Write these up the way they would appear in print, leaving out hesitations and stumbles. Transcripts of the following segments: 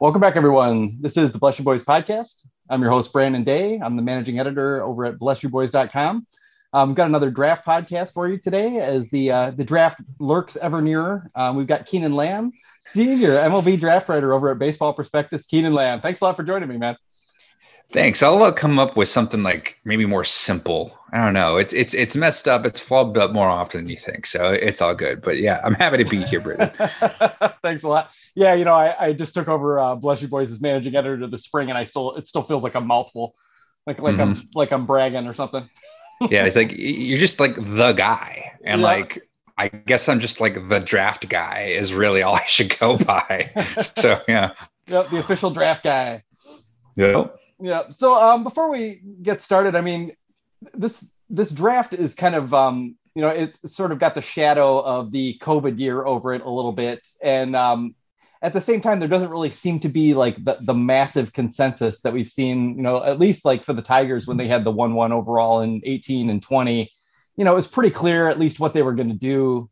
Welcome back, everyone. This is the Bless You Boys podcast. I'm your host, Brandon Day. I'm the managing editor over at BlessYouBoys.com. We've got another draft podcast for you today as the draft lurks ever nearer. We've got Keenan Lamb, senior MLB draft writer over at Baseball Prospectus. Keenan Lamb, thanks a lot for joining me, man. Thanks. I'll come up with something like maybe more simple. I don't know. It's messed up. It's flubbed up more often than you think. So it's all good. But yeah, I'm happy to be here, Brittany. Thanks a lot. Yeah, you know, I just took over Bless You Boys as managing editor this spring, and it still feels like a mouthful, like mm-hmm. I'm bragging or something. Yeah, it's like you're just like the guy, and yeah. I guess I'm just like the draft guy is really all I should go by. So yeah. Yep, the official draft guy. Yep. Yeah. So before we get started, I mean, this draft is kind of, you know, it's sort of got the shadow of the COVID year over it a little bit. And at the same time, there doesn't really seem to be like the massive consensus that we've seen, you know, at least like for the Tigers when they had the 1-1 overall in 18 and 20, you know, it was pretty clear at least what they were going to do.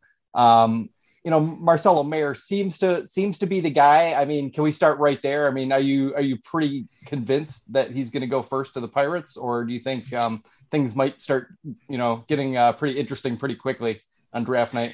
You know, Marcelo Mayer seems to be the guy. I mean, can we start right there? I mean, are you pretty convinced that he's going to go first to the Pirates, or do you think things might start, you know, getting pretty interesting pretty quickly on draft night?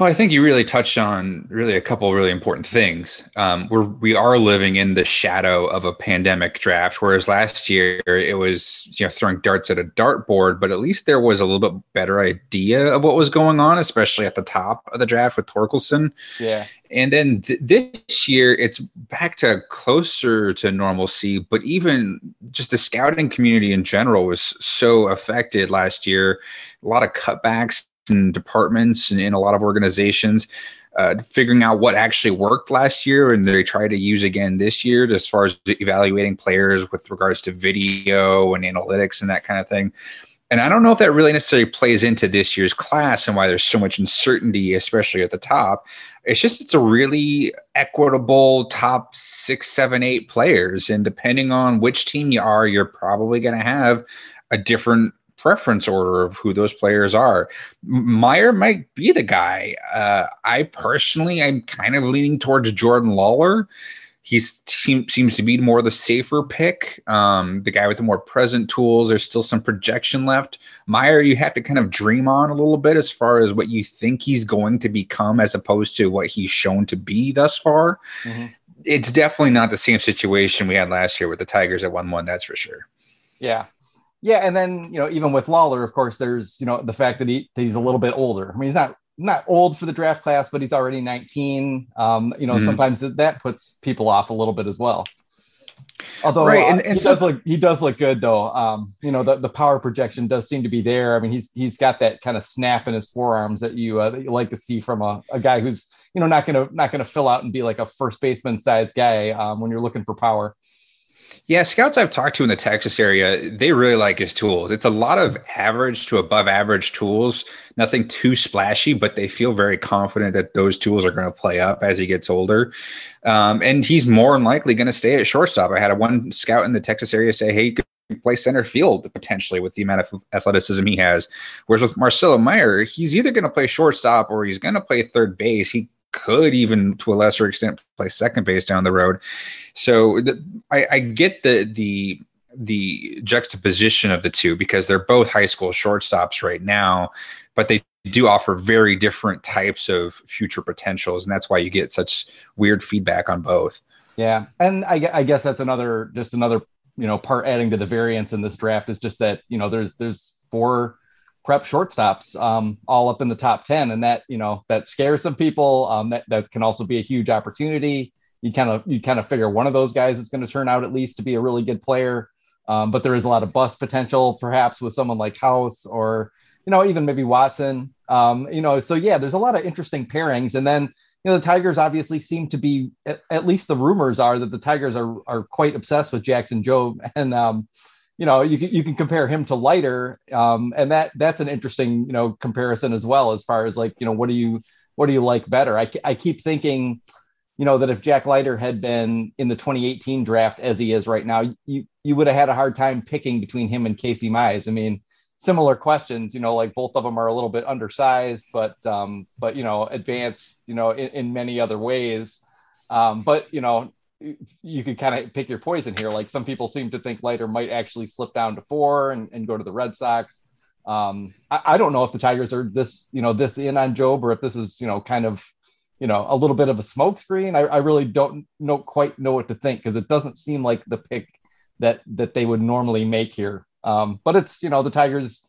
Well, I think you really touched on really a couple of really important things. We are living in the shadow of a pandemic draft, whereas last year it was, you know, throwing darts at a dartboard, but at least there was a little bit better idea of what was going on, especially at the top of the draft with Torkelson. Yeah. And then this year it's back to closer to normalcy, but even just the scouting community in general was so affected last year. A lot of cutbacks and departments and in a lot of organizations figuring out what actually worked last year, and they try to use again this year as far as evaluating players with regards to video and analytics and that kind of thing. And I don't know if that really necessarily plays into this year's class and why there's so much uncertainty, especially at the top. It's a really equitable top 6, 7, 8 players, and depending on which team you are, you're probably going to have a different preference order of who those players are. Meyer might be the guy. I personally, I'm kind of leaning towards Jordan Lawlar. He seems to be more the safer pick, the guy with the more present tools. There's still some projection left. Meyer, you have to kind of dream on a little bit as far as what you think he's going to become as opposed to what he's shown to be thus far. Mm-hmm. It's definitely not the same situation we had last year with the Tigers at 1-1, that's for sure. Yeah. Yeah, and then, you know, even with Lawlar, of course, there's, you know, the fact that he's a little bit older. I mean, he's not old for the draft class, but he's already 19. You know, mm-hmm. Sometimes that puts people off a little bit as well. Although right. He does look good, though. You know, the power projection does seem to be there. I mean, he's got that kind of snap in his forearms that you like to see from a guy who's, you know, not gonna fill out and be like a first baseman sized guy when you're looking for power. Yeah, scouts I've talked to in the Texas area, they really like his tools. It's a lot of average to above average tools, nothing too splashy, but they feel very confident that those tools are going to play up as he gets older. And he's more than likely going to stay at shortstop. I had one scout in the Texas area say, hey, you could play center field potentially with the amount of athleticism he has. Whereas with Marcelo Mayer, he's either going to play shortstop or he's going to play third base. He could even to a lesser extent play second base down the road. So I get the juxtaposition of the two because they're both high school shortstops right now, but they do offer very different types of future potentials. And that's why you get such weird feedback on both. Yeah. And I guess that's another, you know, part adding to the variance in this draft is just that, you know, there's 4 prep shortstops all up in the top 10, and that, you know, that scares some people. That can also be a huge opportunity. You kind of figure one of those guys is going to turn out at least to be a really good player, but there is a lot of bust potential perhaps with someone like House or, you know, even maybe Watson. You know, so yeah, there's a lot of interesting pairings. And then, you know, the Tigers obviously seem to be, at least the rumors are that the Tigers are quite obsessed with Jackson Jobe, and you know, you can compare him to Leiter, and that's an interesting, you know, comparison as well, as far as like, you know, what do you like better? I keep thinking, you know, that if Jack Leiter had been in the 2018 draft as he is right now, you would have had a hard time picking between him and Casey Mize. I mean, similar questions, you know, like both of them are a little bit undersized, but you know, advanced, you know, in many other ways. But you know, you could kind of pick your poison here. Like, some people seem to think Leiter might actually slip down to 4 and go to the Red Sox. I don't know if the Tigers are this in on Jobe, or if this is, kind of, a little bit of a smokescreen. I really don't quite know what to think, because it doesn't seem like the pick that they would normally make here. But it's, the Tigers,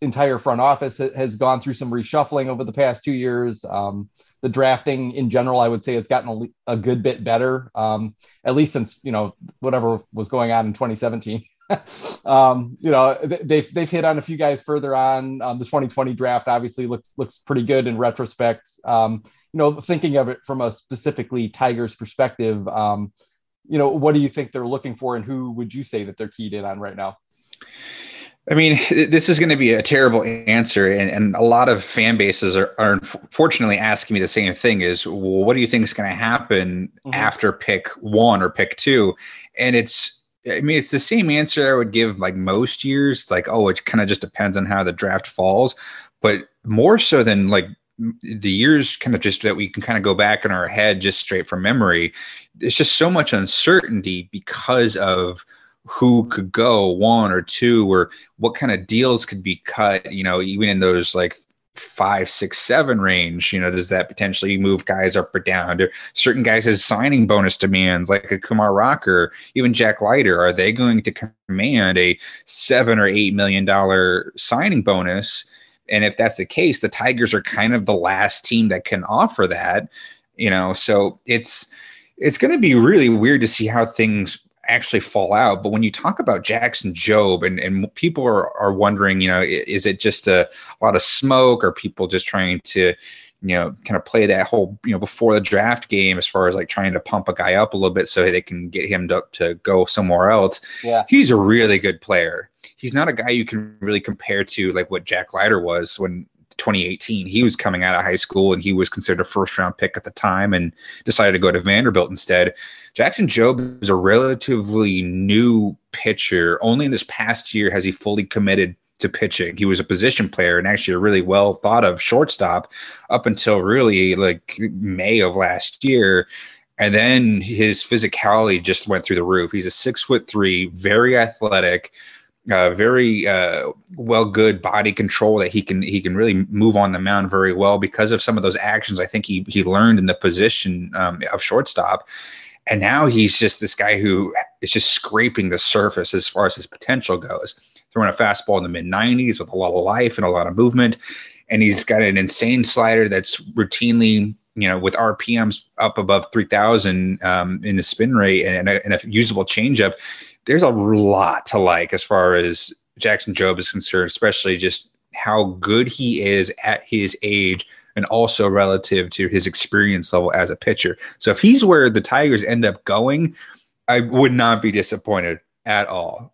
entire front office has gone through some reshuffling over the past 2 years. The drafting in general, I would say, has gotten a good bit better, at least since, whatever was going on in 2017. They've hit on a few guys further on. The 2020 draft obviously looks pretty good in retrospect. Thinking of it from a specifically Tigers perspective, what do you think they're looking for, and who would you say that they're keyed in on right now? I mean, this is going to be a terrible answer, and a lot of fan bases are unfortunately asking me the same thing is, well, what do you think is going to happen after pick 1 or pick 2? And it's the same answer I would give like most years. It's like, oh, it kind of just depends on how the draft falls, but more so than like the years kind of just that we can kind of go back in our head just straight from memory. There's just so much uncertainty because of who could go 1 or 2, or what kind of deals could be cut, even in those like 5, 6, 7 range. Does that potentially move guys up or down? Do certain guys have signing bonus demands, like a Kumar Rocker, even Jack Leiter? Are they going to command a $7 or $8 million signing bonus? And if that's the case, the Tigers are kind of the last team that can offer that, so it's going to be really weird to see how things actually fall out. But when you talk about Jackson Jobe, and people are wondering, is it just a lot of smoke? Are people just trying to, kind of play that whole, before the draft game, as far as like trying to pump a guy up a little bit so they can get him to go somewhere else? Yeah. He's a really good player. He's not a guy you can really compare to like what Jack Leiter was when 2018. He was coming out of high school, and he was considered a first-round pick at the time and decided to go to Vanderbilt instead. Jackson Jobe is a relatively new pitcher. Only in this past year has he fully committed to pitching. He was a position player and actually a really well-thought-of shortstop up until really like May of last year. And then his physicality just went through the roof. He's a 6'3", very athletic, good body control that he can really move on the mound very well because of some of those actions I think he learned in the position of shortstop. And now he's just this guy who is just scraping the surface as far as his potential goes, throwing a fastball in the mid-90s with a lot of life and a lot of movement. And he's got an insane slider that's routinely, with RPMs up above 3,000 in the spin rate, and a usable changeup. There's a lot to like as far as Jackson Jobe is concerned, especially just how good he is at his age and also relative to his experience level as a pitcher. So if he's where the Tigers end up going, I would not be disappointed at all,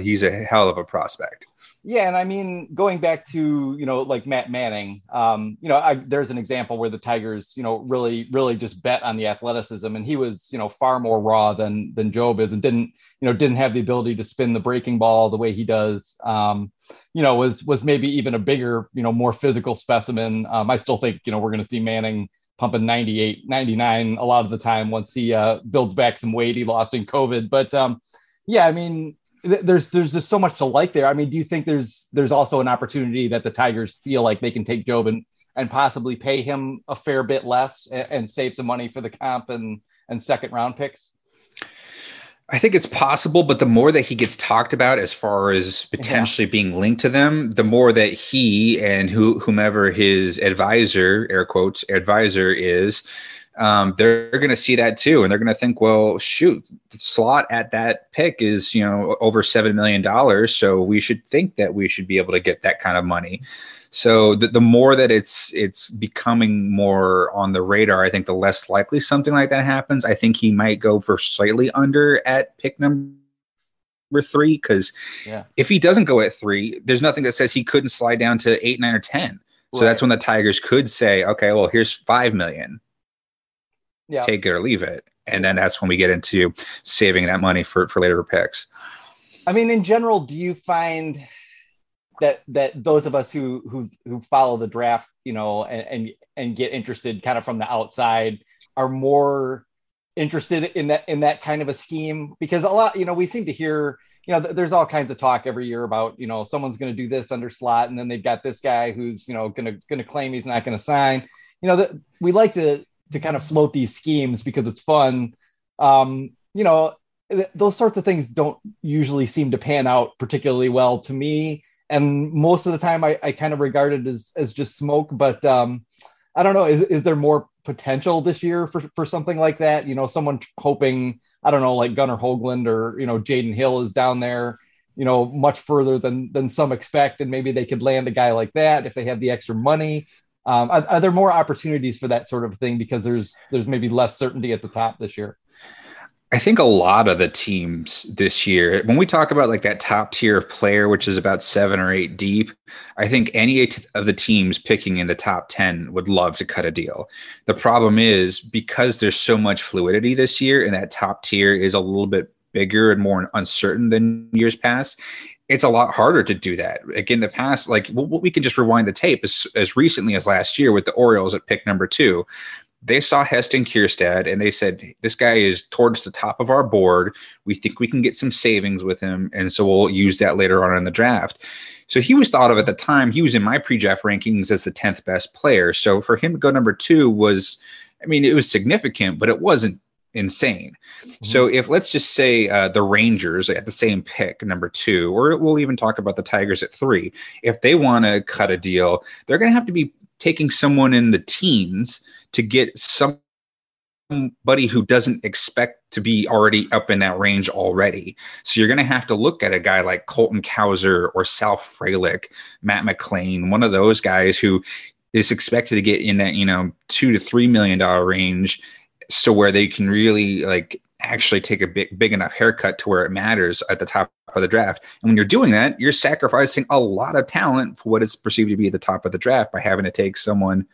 He's a hell of a prospect. Yeah. And I mean, going back to, like Matt Manning, there's an example where the Tigers, really, really just bet on the athleticism, and he was, far more raw than Jobe is, and didn't have the ability to spin the breaking ball the way he does. Was maybe even a bigger, more physical specimen. I still think, we're going to see Manning pumping 98, 99 a lot of the time once he builds back some weight he lost in COVID. But yeah, I mean, there's just so much to like there. I mean, do you think there's also an opportunity that the Tigers feel like they can take Jobe and possibly pay him a fair bit less and save some money for the comp and second round picks? I think it's possible, but the more that he gets talked about as far as potentially being linked to them, the more that he and whomever his advisor, air quotes, advisor is, they're going to see that too. And they're going to think, well, shoot, the slot at that pick is, over $7 million. So we should think that we should be able to get that kind of money. So the more that it's becoming more on the radar, I think the less likely something like that happens. I think he might go for slightly under at pick number 3, because if he doesn't go at 3, there's nothing that says he couldn't slide down to 8, 9, or 10. Right. So that's when the Tigers could say, okay, well, here's $5 million. Yeah. Take it or leave it. And then that's when we get into saving that money for later picks. I mean, in general, do you find that those of us who follow the draft, and get interested kind of from the outside are more interested in that kind of a scheme? Because a lot, you know, we seem to hear, you know, there's all kinds of talk every year about, you know, someone's going to do this under slot, and then they've got this guy who's, you know, going to claim he's not going to sign. You know, that we like to kind of float these schemes because it's fun. You know, those sorts of things don't usually seem to pan out particularly well to me. And most of the time I kind of regard it as just smoke, but I don't know. Is there more potential this year for something like that? You know, someone hoping, I don't know, like Gunnar Hoglund or, you know, Jaden Hill is down there, you know, much further than some expect. And maybe they could land a guy like that if they had the extra money. Are there more opportunities for that sort of thing? Because there's maybe less certainty at the top this year. I think a lot of the teams this year, when we talk about like that top tier of player, which is about 7 or 8 deep, I think any of the teams picking in the top 10 would love to cut a deal. The problem is because there's so much fluidity this year and that top tier is a little bit bigger and more uncertain than years past, it's a lot harder to do that. Like in the past, like we can just rewind the tape as recently as last year with the Orioles at pick number 2. They saw Heston Kjerstad and they said, this guy is towards the top of our board. We think we can get some savings with him. And so we'll use that later on in the draft. So he was thought of at the time, he was in my pre-draft rankings as the 10th best player. So for him to go number 2 was, I mean, it was significant, but it wasn't insane. Mm-hmm. So if let's just say the Rangers at the same pick, number 2, or we'll even talk about the Tigers at 3, if they want to cut a deal, they're going to have to be taking someone in the teens to get somebody who doesn't expect to be already up in that range already. So you're going to have to look at a guy like Colton Cowser or Sal Frelick, Matt McClain, one of those guys who is expected to get in that, you know, $2 to $3 million range. So where they can really like actually take a big enough haircut to where it matters at the top of the draft. And when you're doing that, you're sacrificing a lot of talent for what is perceived to be at the top of the draft by having to take someone,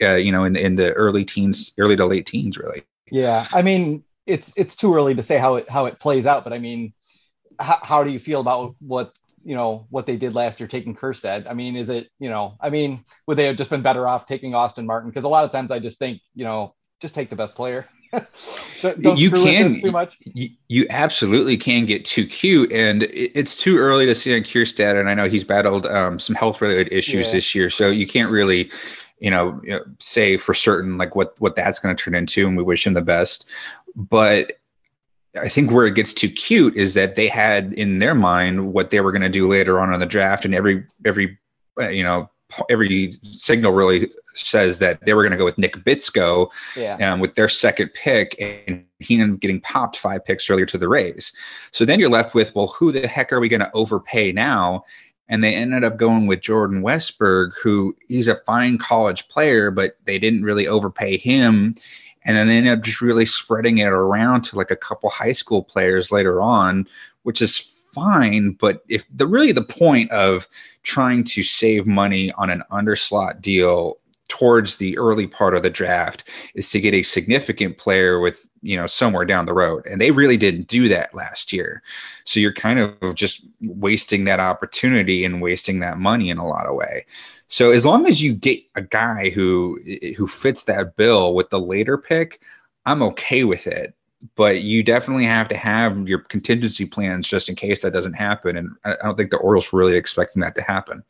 you know, in the early teens, early to late teens, really. Yeah. I mean, it's too early to say how it plays out, but I mean, how do you feel about what they did last year, taking Kjerstad? I mean, would they have just been better off taking Austin Martin? Cause a lot of times I just think, you know, just take the best player. Don't you can too much. You absolutely can get too cute, and it's too early to see on Kjerstad. And I know he's battled some health-related issues this year, so you can't really, say for certain like what that's going to turn into. And we wish him the best, but I think where it gets too cute is that they had in their mind what they were going to do later on in the draft, and every signal really says that they were going to go with Nick Bitsko with their second pick, and he ended up getting popped 5 picks earlier to the Rays. So then you're left with, well, who the heck are we going to overpay now? And they ended up going with Jordan Westberg, who he's a fine college player, but they didn't really overpay him. And then they ended up just really spreading it around to like a couple high school players later on, which is fine, but if the point of trying to save money on an underslot deal towards the early part of the draft is to get a significant player with, you know, somewhere down the road. And they really didn't do that last year. So you're kind of just wasting that opportunity and wasting that money in a lot of way. So as long as you get a guy who fits that bill with the later pick, I'm okay with it. But you definitely have to have your contingency plans just in case that doesn't happen. And I don't think the Orioles really expecting that to happen.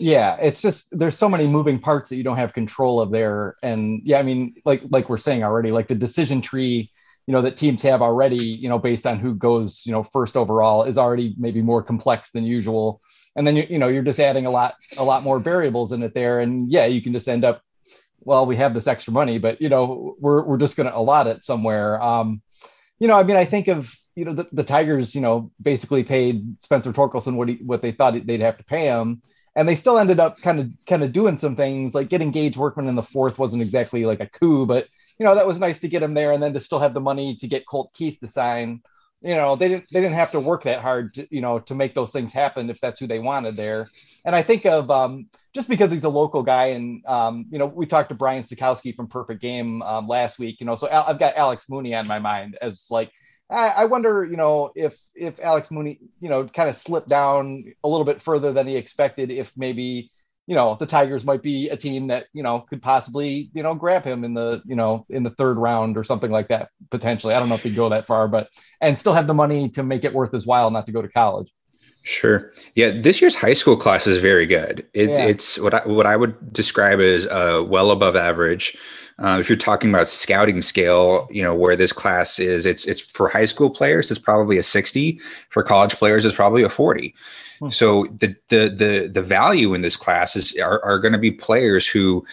Yeah. It's just, there's so many moving parts that you don't have control of there. And yeah, I mean, like we're saying already, like the decision tree, you know, that teams have already, you know, based on who goes, you know, first overall is already maybe more complex than usual. And then, you're just adding a lot more variables in it there. And yeah, you can just end up, well, we have this extra money, but you know, we're just going to allot it somewhere. You know, I mean, I think of, you know, the Tigers, you know, basically paid Spencer Torkelson what they thought they'd have to pay him. And they still ended up kind of doing some things like getting Gage Workman in the 4th wasn't exactly like a coup, but, you know, that was nice to get him there. And then to still have the money to get Colt Keith to sign, you know, they didn't have to work that hard to, you know, to make those things happen if that's who they wanted there. And I think of just because he's a local guy and, you know, we talked to Brian Sikowski from Perfect Game last week, you know, so I've got Alex Mooney on my mind as like, I wonder, you know, if Alex Mooney, you know, kind of slipped down a little bit further than he expected, if maybe, you know, the Tigers might be a team that, you know, could possibly, you know, grab him in the 3rd round or something like that potentially. I don't know if he'd go that far, but and still have the money to make it worth his while not to go to college. Sure. Yeah. This year's high school class is very good. It's what I would describe as well above average. If you're talking about scouting scale, you know, where this class is, it's for high school players, it's probably a 60. For college players, it's probably a 40. Hmm. So the value in this class are going to be players who,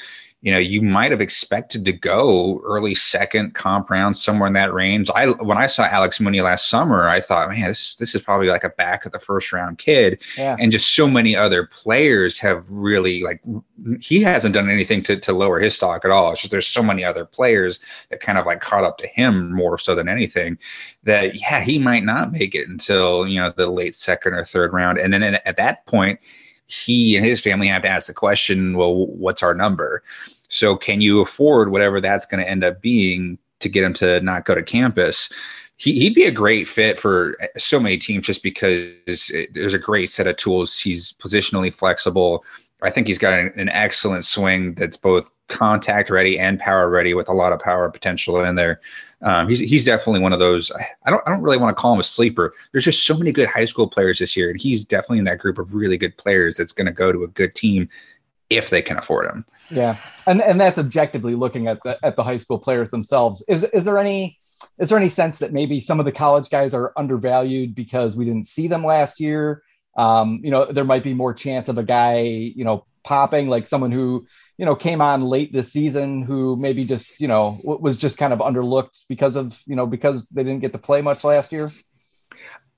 you know, you might have expected to go early second comp round, somewhere in that range. When I saw Alex Mooney last summer, I thought, man, this is probably like a back of the first round kid. Yeah. And just so many other players have really, like, he hasn't done anything to lower his stock at all. It's just there's so many other players that kind of like caught up to him more so than anything that, yeah, he might not make it until, you know, the late second or third round. And then at that point, he and his family have to ask the question, well, what's our number? So can you afford whatever that's going to end up being to get him to not go to campus? He'd be a great fit for so many teams just because there's a great set of tools. He's positionally flexible. I think he's got an excellent swing that's both contact ready and power ready, with a lot of power potential in there. He's definitely one of those. I don't really want to call him a sleeper. There's just so many good high school players this year, and he's definitely in that group of really good players that's going to go to a good team if they can afford him. Yeah, and that's objectively looking at the high school players themselves. Is there any sense that maybe some of the college guys are undervalued because we didn't see them last year? You know, there might be more chance of a guy, you know, popping, like someone who, you know, came on late this season, who maybe just, you know, was just kind of underlooked because they didn't get to play much last year.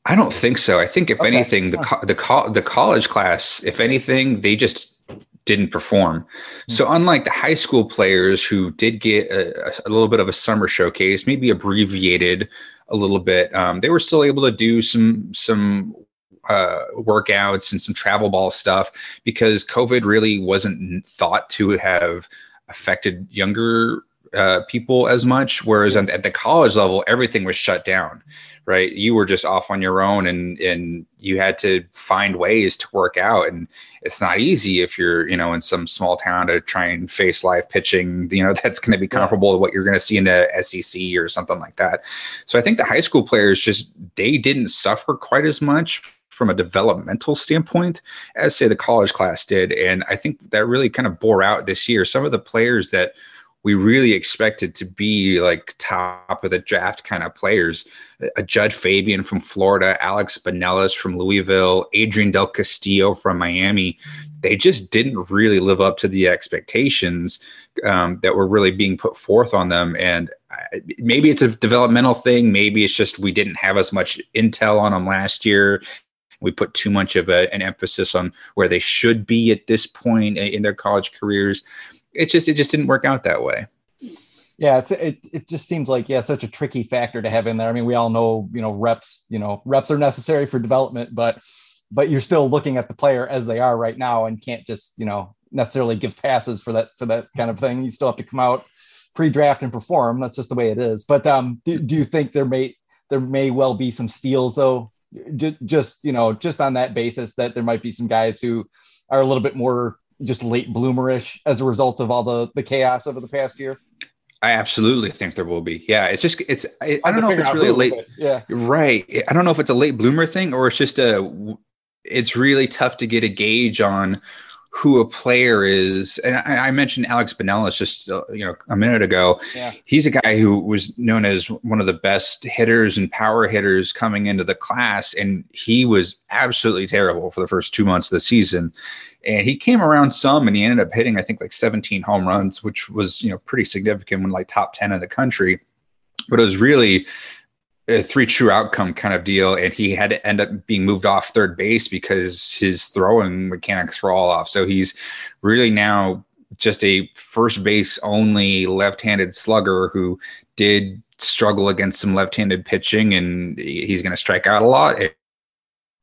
I don't think so. I think if anything, the college class, if anything, they just didn't perform. Mm-hmm. So unlike the high school players who did get a little bit of a summer showcase, maybe abbreviated a little bit, they were still able to do some workouts and some travel ball stuff, because COVID really wasn't thought to have affected younger people as much. Whereas at the college level, everything was shut down, right? You were just off on your own, and you had to find ways to work out. And it's not easy if you're, you know, in some small town to try and face live pitching, you know, that's going to be comparable to what you're going to see in the SEC or something like that. So I think the high school players they didn't suffer quite as much from a developmental standpoint as, say, the college class did. And I think that really kind of bore out this year. Some of the players that we really expected to be like top of the draft kind of players, Judge Fabian from Florida, Alex Binelas from Louisville, Adrian Del Castillo from Miami, they just didn't really live up to the expectations that were really being put forth on them. And maybe it's a developmental thing. Maybe it's just we didn't have as much intel on them last year. We put too much of an emphasis on where they should be at this point in their college careers. It just didn't work out that way. Yeah, it just seems like, yeah, such a tricky factor to have in there. I mean, we all know, you know, reps are necessary for development, but you're still looking at the player as they are right now and can't just, you know, necessarily give passes for that kind of thing. You still have to come out pre-draft and perform. That's just the way it is. But do you think there may well be some steals, though? Just, you know, just on that basis that there might be some guys who are a little bit more just late bloomerish as a result of all the chaos over the past year? I absolutely think there will be. Yeah. I don't know if it's really late. Yeah. Right. I don't know if it's a late bloomer thing, or it's just it's really tough to get a gauge on who a player is. And I mentioned Alex Binelas just, you know, a minute ago. Yeah. He's a guy who was known as one of the best hitters and power hitters coming into the class. And he was absolutely terrible for the first 2 months of the season. And he came around some, and he ended up hitting, I think, like 17 home runs, which was, you know, pretty significant, when like top 10 in the country. But it was really a three true outcome kind of deal, and he had to end up being moved off third base because his throwing mechanics were all off. So he's really now just a first base only left-handed slugger who did struggle against some left-handed pitching, and he's going to strike out a lot.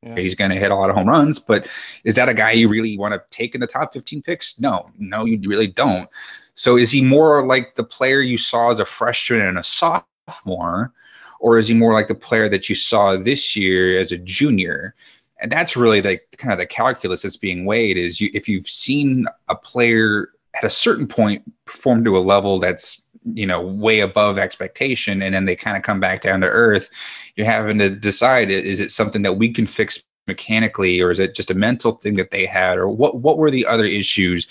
Yeah. He's going to hit a lot of home runs, but is that a guy you really want to take in the top 15 picks? No, you really don't. So is he more like the player you saw as a freshman and a sophomore, or is he more like the player that you saw this year as a junior? And that's really kind of the calculus that's being weighed, is if you've seen a player at a certain point perform to a level that's you know, way above expectation, and then they kind of come back down to earth, you're having to decide, is it something that we can fix mechanically, or is it just a mental thing that they had, or what were the other issues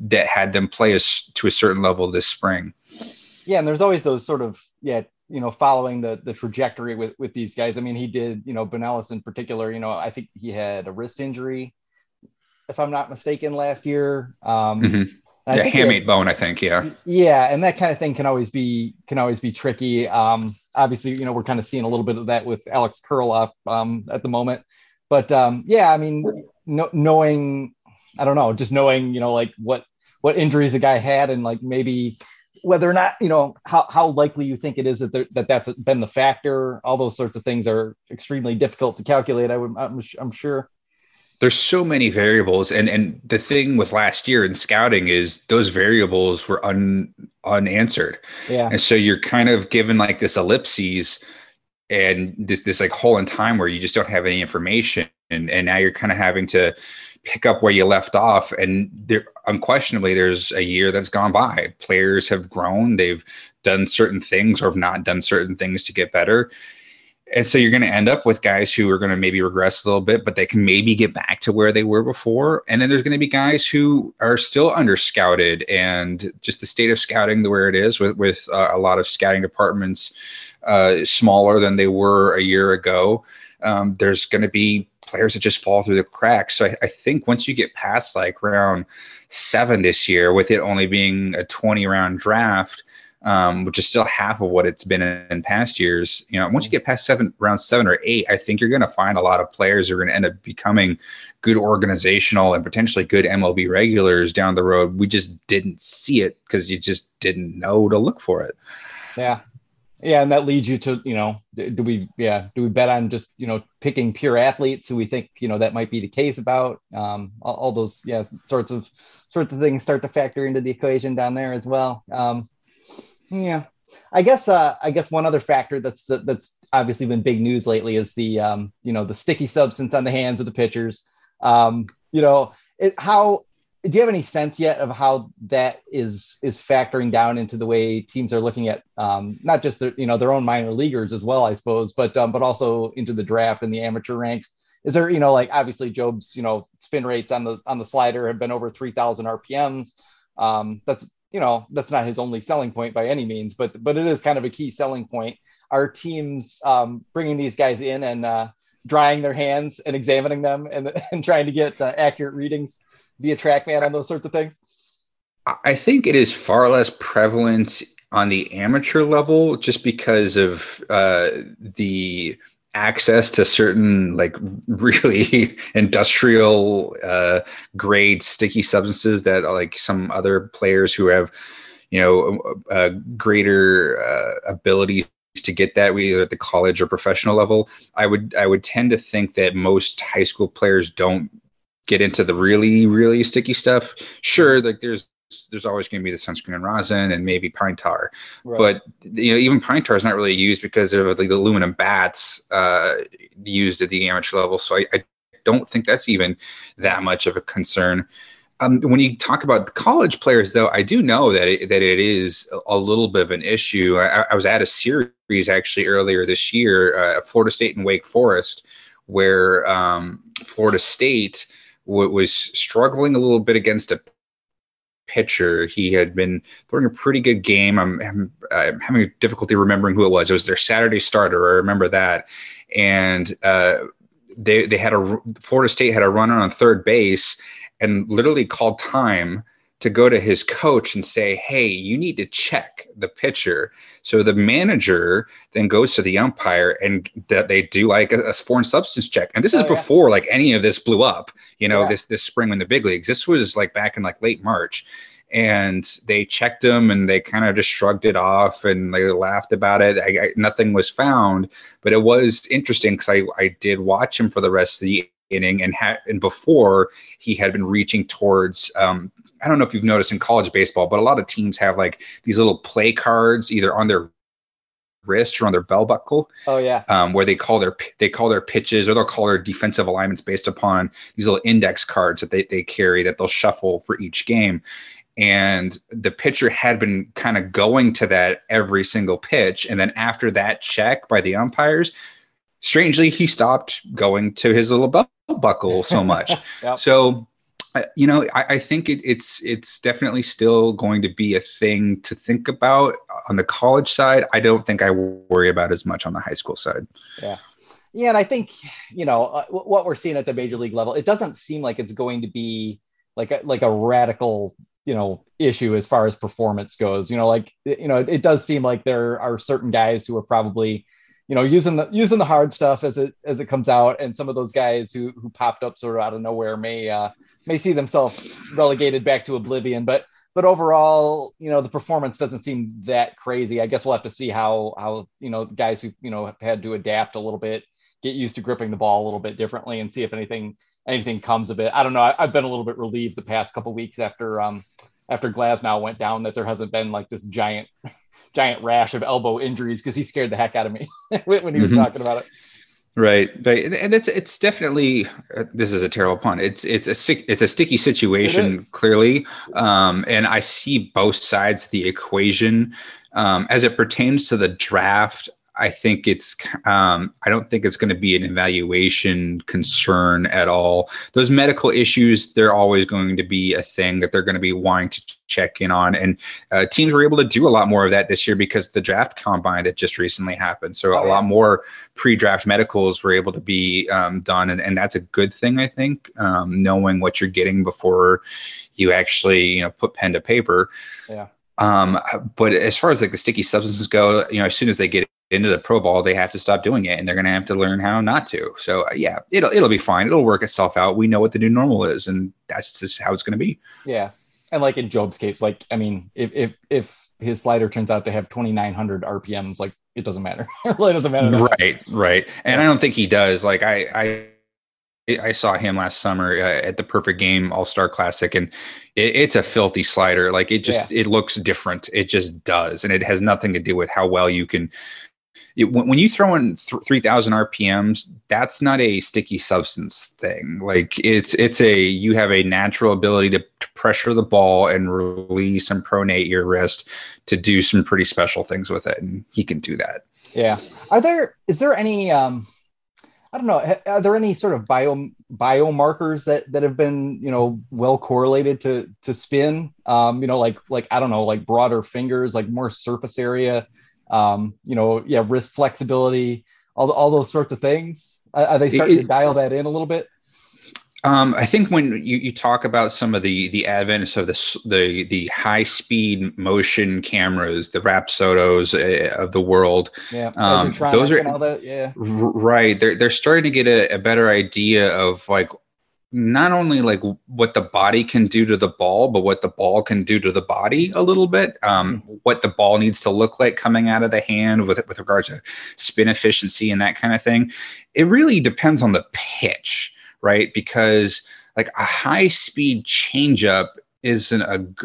that had them play us to a certain level this spring? Yeah. And there's always those sort of, following the trajectory with these guys. I mean, he did, Binelas in particular, I think he had a wrist injury, if I'm not mistaken, last year. Yeah, hamate bone, I think. Yeah. Yeah. And that kind of thing can always be tricky. Obviously, we're kind of seeing a little bit of that with Alex Kurloff at the moment. But knowing, like what injuries a guy had, and like maybe whether or not, how likely you think it is that's been the factor. All those sorts of things are extremely difficult to calculate, I'm sure. There's so many variables. And the thing with last year in scouting is those variables were unanswered. Yeah. And so you're kind of given like this ellipses and this like hole in time where you just don't have any information. And now you're kind of having to pick up where you left off. And there, unquestionably, there's a year that's gone by. Players have grown. They've done certain things or have not done certain things to get better. And so you're going to end up with guys who are going to maybe regress a little bit, but they can maybe get back to where they were before. And then there's going to be guys who are still under-scouted, and just the state of scouting the where it is with a lot of scouting departments smaller than they were a year ago. There's going to be players that just fall through the cracks. So I think once you get past like round 7 this year, with it only being a 20-round draft, which is still half of what it's been in past years. Once you get past round 7 or 8, I think you're going to find a lot of players who are going to end up becoming good organizational and potentially good MLB regulars down the road. We just didn't see it because you just didn't know to look for it. Yeah. Yeah. And that leads you to, do we bet on just, picking pure athletes who we think, that might be the case about, all those sorts of things start to factor into the equation down there as well. Yeah, I guess one other factor that's obviously been big news lately is the the sticky substance on the hands of the pitchers. How do you have any sense yet of how that is factoring down into the way teams are looking at not just their own minor leaguers as well, I suppose, but also into the draft and the amateur ranks? Is there obviously Jobe's spin rates on the slider have been over 3,000 RPMs. That's not his only selling point by any means, but it is kind of a key selling point. Are teams bringing these guys in and drying their hands and examining them and trying to get accurate readings via TrackMan on those sorts of things? I think it is far less prevalent on the amateur level just because of the access to certain like really industrial grade sticky substances that like some other players who have a greater ability to get that, either at the college or professional level. I would tend to think that most high school players don't get into the really, really sticky stuff. Sure, like there's always going to be the sunscreen and rosin and maybe pine tar, right? But even pine tar is not really used because of like the aluminum bats used at the amateur level. So I don't think that's even that much of a concern. When you talk about college players, though, I do know that it is a little bit of an issue. I was at a series actually earlier this year, Florida State and Wake Forest, where Florida State was struggling a little bit against a pitcher. He had been throwing a pretty good game. I'm having difficulty remembering who it was. It was their Saturday starter. I remember that. And Florida State had a runner on third base and literally called time to go to his coach and say, hey, you need to check the pitcher. So the manager then goes to the umpire and they do like a foreign substance check. And this is before like any of this blew up, this spring in the big leagues. This was like back in like late March, and they checked him and they kind of just shrugged it off and they laughed about it. Nothing was found, but it was interesting because I did watch him for the rest of the inning, and before he had been reaching towards, I don't know if you've noticed in college baseball, but a lot of teams have like these little play cards either on their wrist or on their belt buckle. Oh yeah. Where they call their pitches, or they'll call their defensive alignments based upon these little index cards that they carry that they'll shuffle for each game. And the pitcher had been kind of going to that every single pitch. And then after that check by the umpires, strangely, he stopped going to his little belt buckle so much. Yep. So, you know, I think it's definitely still going to be a thing to think about on the college side. I don't think I worry about as much on the high school side. Yeah. Yeah. And I think, you know, what we're seeing at the major league level, it doesn't seem like it's going to be like a radical, you know, issue as far as performance goes. You know, like, you know, it does seem like there are certain guys who are probably, you know, using the hard stuff as it comes out. And some of those guys who popped up sort of out of nowhere may see themselves relegated back to oblivion, but overall, you know, the performance doesn't seem that crazy. I guess we'll have to see how, you know, guys who, you know, have had to adapt a little bit, get used to gripping the ball a little bit differently, and see if anything comes of it. I don't know. I've been a little bit relieved the past couple of weeks after Glasnow went down, that there hasn't been like this giant rash of elbow injuries, because he scared the heck out of me when he was talking about it. Right. And it's definitely, this is a terrible pun. It's a sticky situation, clearly. And I see both sides of the equation. As it pertains to the draft, I think it's, I don't think it's going to be an evaluation concern at all. Those medical issues, they're always going to be a thing that they're going to be wanting to check in on. And teams were able to do a lot more of that this year because the draft combine that just recently happened. So a lot more pre-draft medicals were able to be done. And that's a good thing, I think, knowing what you're getting before you actually, you know, put pen to paper. Yeah. But as far as like the sticky substances go, you know, as soon as they get into the pro ball, they have to stop doing it, and they're going to have to learn how not to. So yeah, it'll be fine. It'll work itself out. We know what the new normal is, and that's just how it's going to be. Yeah. And like in Jobe's case, like, I mean, if his slider turns out to have 2,900 RPMs, like it doesn't matter. It really doesn't matter. Right. Right. And I don't think he does. Like I saw him last summer at the Perfect Game All-Star Classic, and it's a filthy slider. Like it just, It looks different. It just does. And it has nothing to do with how well you can, when you throw in 3,000 RPMs, that's not a sticky substance thing. Like you have a natural ability to pressure the ball and release and pronate your wrist to do some pretty special things with it. And he can do that. Yeah. Is there any, I don't know, are there any sort of biomarkers that have been, you know, well correlated to spin, you know, like, I don't know, like broader fingers, like more surface area, you know, yeah, wrist flexibility, all those sorts of things? Are they starting to dial that in a little bit? I think when you talk about some of the advent of the high speed motion cameras, the Rapsodos of the world, those are all that, right. They're starting to get a better idea of like not only like what the body can do to the ball, but what the ball can do to the body a little bit. What the ball needs to look like coming out of the hand with regards to spin efficiency and that kind of thing. It really depends on the pitch. Right. Because like a high speed changeup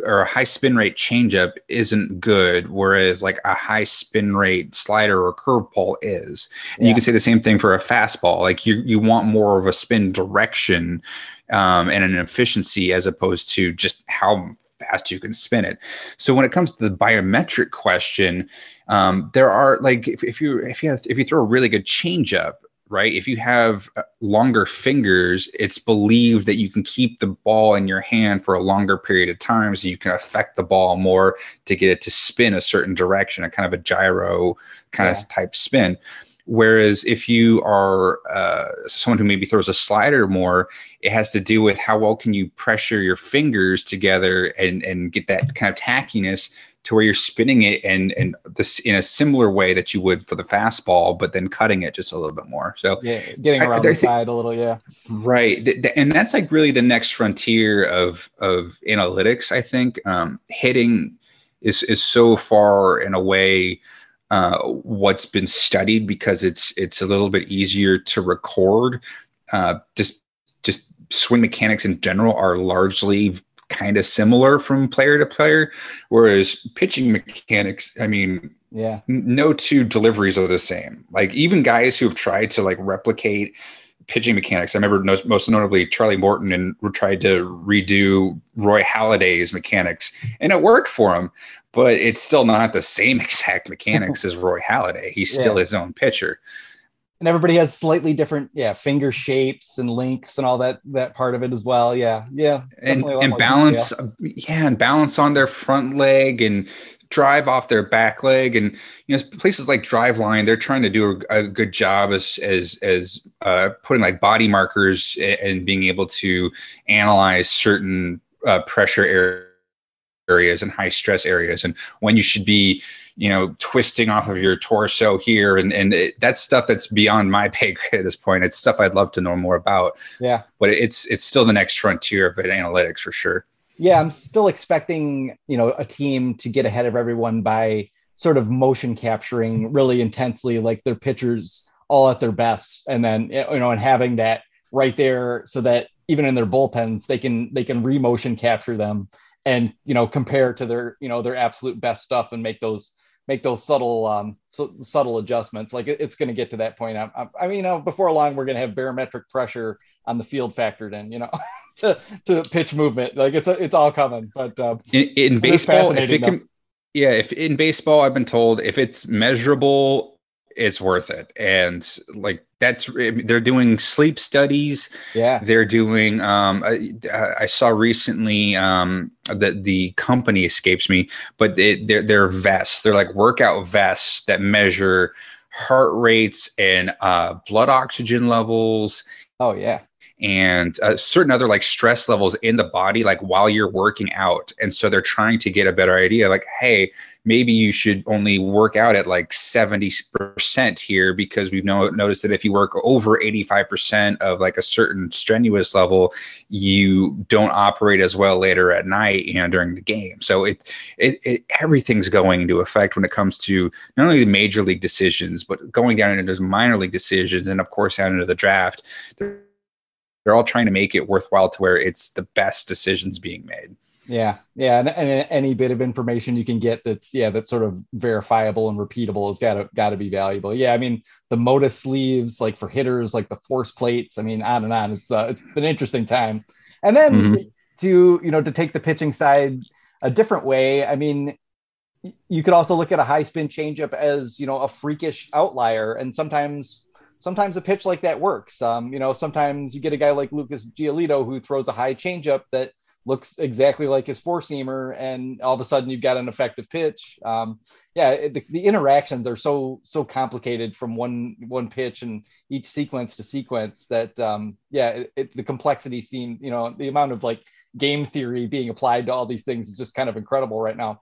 or a high spin rate changeup isn't good, whereas like a high spin rate slider or curveball is. And you can say the same thing for a fastball. Like you want more of a spin direction and an efficiency as opposed to just how fast you can spin it. So when it comes to the biometric question, there are like if you throw a really good changeup, right? If you have longer fingers, it's believed that you can keep the ball in your hand for a longer period of time, so you can affect the ball more to get it to spin a certain direction, a kind of a gyro kind of type spin. Whereas if you are someone who maybe throws a slider more, it has to do with how well can you pressure your fingers together and get that kind of tackiness to where you're spinning it and this in a similar way that you would for the fastball, but then cutting it just a little bit more. So getting around the side a little, yeah. Right. And that's like really the next frontier of analytics, I think. Hitting is so far and away what's been studied, because it's a little bit easier to record. Just swing mechanics in general are largely kind of similar from player to player, whereas pitching mechanics, I mean, no two deliveries are the same. Like even guys who have tried to like replicate pitching mechanics. I remember most notably Charlie Morton and tried to redo Roy Halladay's mechanics, and it worked for him, but it's still not the same exact mechanics as Roy Halladay. He's still his own pitcher. And everybody has slightly different, finger shapes and lengths and all that part of it as well. Yeah. Yeah. And balance. And balance on their front leg and drive off their back leg. And, places like Driveline, they're trying to do a good job as putting like body markers and being able to analyze certain pressure areas and high stress areas, and when you should be, twisting off of your torso here, and that's stuff that's beyond my pay grade at this point. It's stuff I'd love to know more about. Yeah, but it's still the next frontier of analytics for sure. Yeah, I'm still expecting a team to get ahead of everyone by sort of motion capturing really intensely, like their pitchers all at their best, and then and having that right there so that even in their bullpens they can re-motion capture them. And, compare to their, their absolute best stuff and make those subtle adjustments. Like it's going to get to that point. Before long, we're going to have barometric pressure on the field factored in, to pitch movement. Like it's all coming, but in baseball, if in baseball, I've been told if it's measurable, it's worth it. And like, they're doing sleep studies. Yeah. They're doing, I saw recently, that the company escapes me, but they're vests. They're like workout vests that measure heart rates and, blood oxygen levels. Oh yeah. And certain other like stress levels in the body, like while you're working out. And so they're trying to get a better idea, like, hey, maybe you should only work out at like 70% here, because we've noticed that if you work over 85% of like a certain strenuous level, you don't operate as well later at night and during the game. So it everything's going into effect when it comes to not only the major league decisions, but going down into those minor league decisions, and of course down into the draft. They're all trying to make it worthwhile to where it's the best decisions being made. Yeah. Yeah. And any bit of information you can get that's sort of verifiable and repeatable has got to be valuable. Yeah. I mean, the modus sleeves, like for hitters, like the force plates, on and on. It's been an interesting time. And then to take the pitching side a different way. You could also look at a high spin changeup as, a freakish outlier. And sometimes a pitch like that works. Sometimes you get a guy like Lucas Giolito who throws a high changeup that looks exactly like his four-seamer, and all of a sudden you've got an effective pitch. The interactions are so complicated from one pitch and each sequence to sequence that the complexity seemed, the amount of like game theory being applied to all these things is just kind of incredible right now.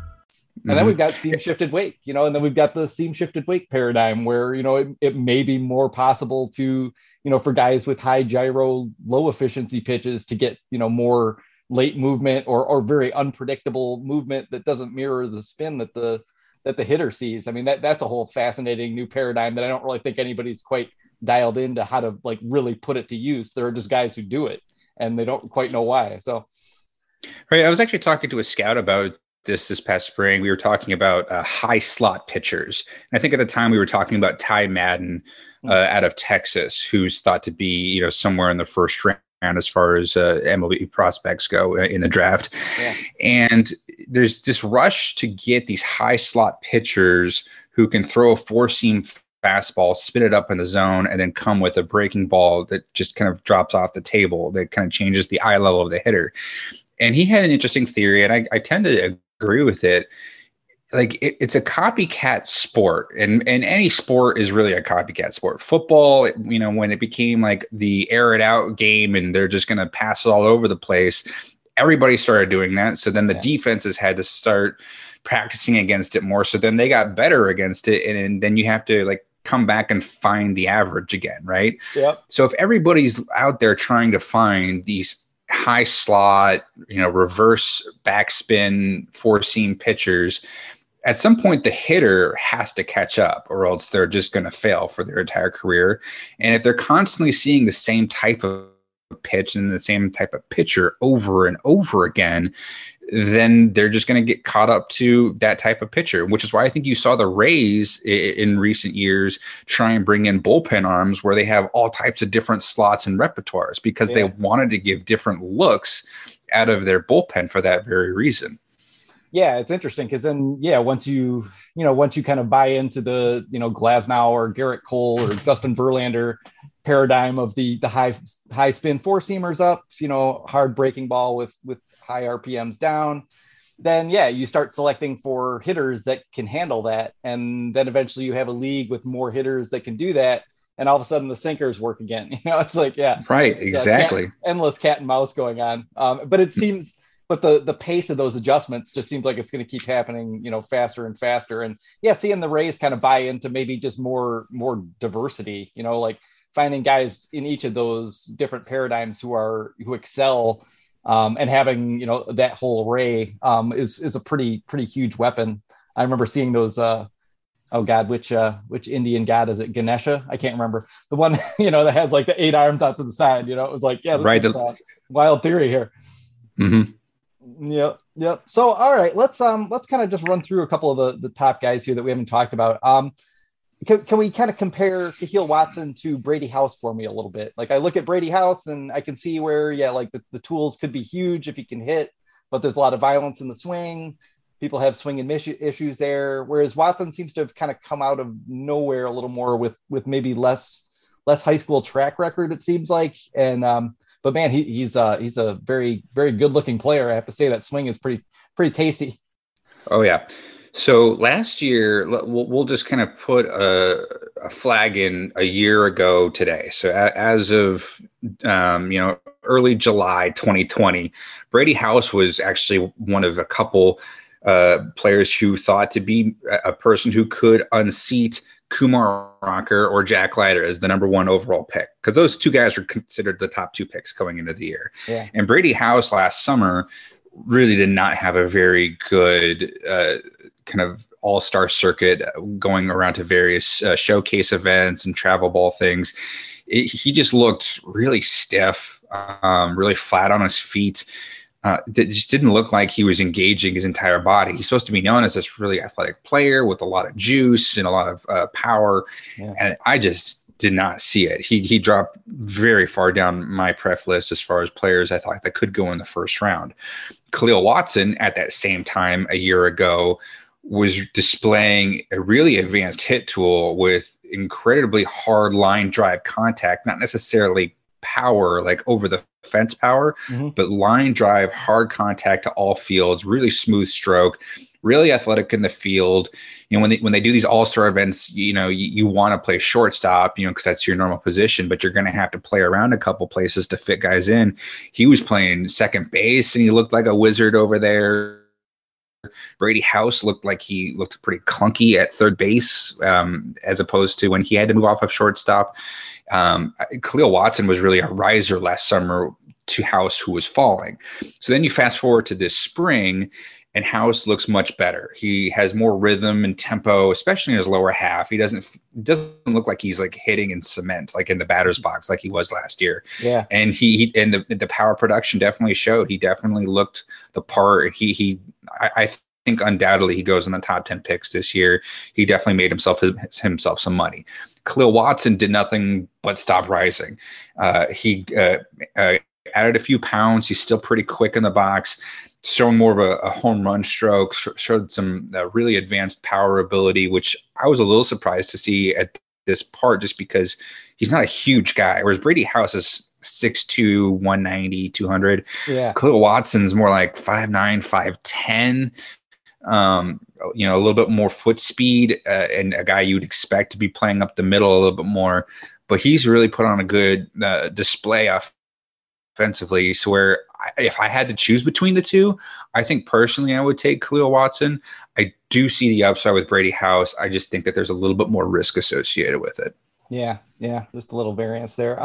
And then we've got seam shifted wake, and then we've got the seam shifted wake paradigm where, it may be more possible to, for guys with high gyro, low efficiency pitches to get, more late movement or very unpredictable movement that doesn't mirror the spin that the hitter sees. That's a whole fascinating new paradigm that I don't really think anybody's quite dialed into how to like really put it to use. There are just guys who do it and they don't quite know why. So. Right. I was actually talking to a scout about this past spring. We were talking about high slot pitchers. And I think at the time we were talking about Ty Madden out of Texas, who's thought to be, somewhere in the first round as far as MLB prospects go in the draft. Yeah. And there's this rush to get these high slot pitchers who can throw a four-seam fastball, spin it up in the zone, and then come with a breaking ball that just kind of drops off the table, that kind of changes the eye level of the hitter. And he had an interesting theory, and I tend to agree with it. Like it's a copycat sport, and any sport is really a copycat sport. Football, when it became like the air it out game and they're just going to pass it all over the place, everybody started doing that. So then the defenses had to start practicing against it more. So then they got better against it. And then you have to like come back and find the average again, right? Yep. So if everybody's out there trying to find these high slot, reverse backspin, four-seam pitchers, at some point the hitter has to catch up, or else they're just going to fail for their entire career. And if they're constantly seeing the same type of pitch and the same type of pitcher over and over again, then they're just going to get caught up to that type of pitcher, which is why I think you saw the Rays in recent years try and bring in bullpen arms where they have all types of different slots and repertoires, because they wanted to give different looks out of their bullpen for that very reason. Yeah, it's interesting because then, once you kind of buy into the, Glasnow or Garrett Cole or Justin Verlander paradigm of the high spin four-seamers up, hard breaking ball with high RPMs down, then, you start selecting for hitters that can handle that. And then eventually you have a league with more hitters that can do that. And all of a sudden the sinkers work again. It's like, right, exactly. Endless cat and mouse going on. But it seems... But the pace of those adjustments just seems like it's going to keep happening, faster and faster. And seeing the Rays kind of buy into maybe just more diversity, like finding guys in each of those different paradigms who excel, and having, that whole array is a pretty huge weapon. I remember seeing those, which Indian god is it? Ganesha? I can't remember. The one, that has like the eight arms out to the side, it was like, this is a wild theory here. Mm-hmm. Yep. So, all right, let's kind of just run through a couple of the top guys here that we haven't talked about. Can we kind of compare Khalil Watson to Brady House for me a little bit? Like I look at Brady House and I can see where, the tools could be huge if he can hit, but there's a lot of violence in the swing. People have swing and miss issues there. Whereas Watson seems to have kind of come out of nowhere a little more with maybe less high school track record, it seems like. And, but man, he's a very, very good looking player. I have to say that swing is pretty tasty. Oh yeah. So last year, we'll just kind of put a flag in a year ago today. So as of, early July, 2020, Brady House was actually one of a couple players who thought to be a person who could unseat Kumar Rocker or Jack Leiter as the number one overall pick, because those two guys were considered the top two picks going into the year. Yeah. And Brady House last summer really did not have a very good kind of all-star circuit going around to various showcase events and travel ball things. He just looked really stiff, really flat on his feet. It just didn't look like he was engaging his entire body. He's supposed to be known as this really athletic player with a lot of juice and a lot of power. Yeah. And I just did not see it. He dropped very far down my pref list as far as players I thought that could go in the first round. Khalil Watson at that same time a year ago was displaying a really advanced hit tool with incredibly hard line drive contact, not necessarily power, like over the fence power, but line drive, hard contact to all fields, really smooth stroke, really athletic in the field. When they do these all-star events, you want to play shortstop, because that's your normal position, but you're going to have to play around a couple places to fit guys in. He was playing second base and he looked like a wizard over there. Brady House looked like he looked pretty clunky at third base, as opposed to when he had to move off of shortstop. Khalil Watson was really a riser last summer to House, who was falling. So then you fast forward to this spring and House looks much better. He has more rhythm and tempo, especially in his lower half. He doesn't look like he's like hitting in cement, like in the batter's box, like he was last year. Yeah. And the power production definitely showed. He definitely looked the part. I think undoubtedly he goes in the top 10 picks this year. He definitely made himself some money. Khalil Watson did nothing but stop rising. He added a few pounds. He's still pretty quick in the box, showing more of a home run stroke, showed some really advanced power ability, which I was a little surprised to see at this part, just because he's not a huge guy. Whereas Brady House is 6'2", 190, 200. Yeah. Khalil Watson's more like 5'9", 5'10". A little bit more foot speed, and a guy you'd expect to be playing up the middle a little bit more. But he's really put on a good display off offensively. So where if I had to choose between the two, I think personally I would take Khalil Watson. I do see the upside with Brady House. I just think that there's a little bit more risk associated with it. Yeah. Just a little variance there.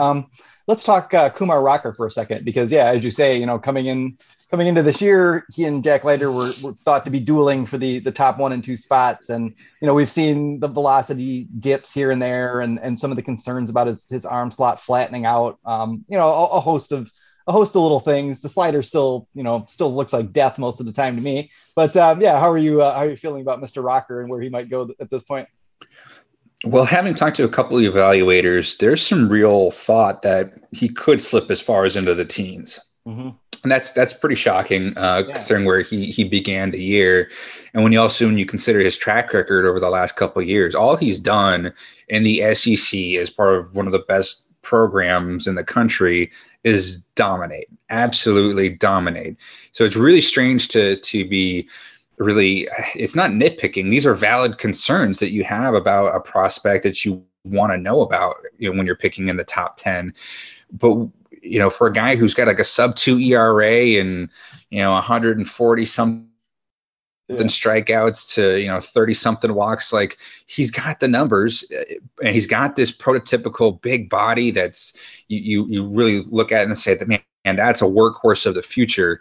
Let's talk Kumar Rocker for a second, because as you say, coming into this year, he and Jack Leiter were thought to be dueling for the top 1 and 2 spots. And, we've seen the velocity dips here and there and some of the concerns about his arm slot flattening out, a host of little things. The slider still looks like death most of the time to me, but how are you feeling about Mr. Rocker and where he might go at this point? Well, having talked to a couple of evaluators, there's some real thought that he could slip as far as into the teens. Mm-hmm. And that's pretty shocking, considering where he began the year. And when you consider his track record over the last couple of years, all he's done in the SEC as part of one of the best programs in the country is dominate, absolutely dominate. So it's really strange to be really, it's not nitpicking. These are valid concerns that you have about a prospect that you want to know about, when you're picking in the top 10. But for a guy who's got like a sub-2 ERA and 140 something strikeouts to 30 something walks, like he's got the numbers, and he's got this prototypical big body that's you really look at and say that, man, and that's a workhorse of the future.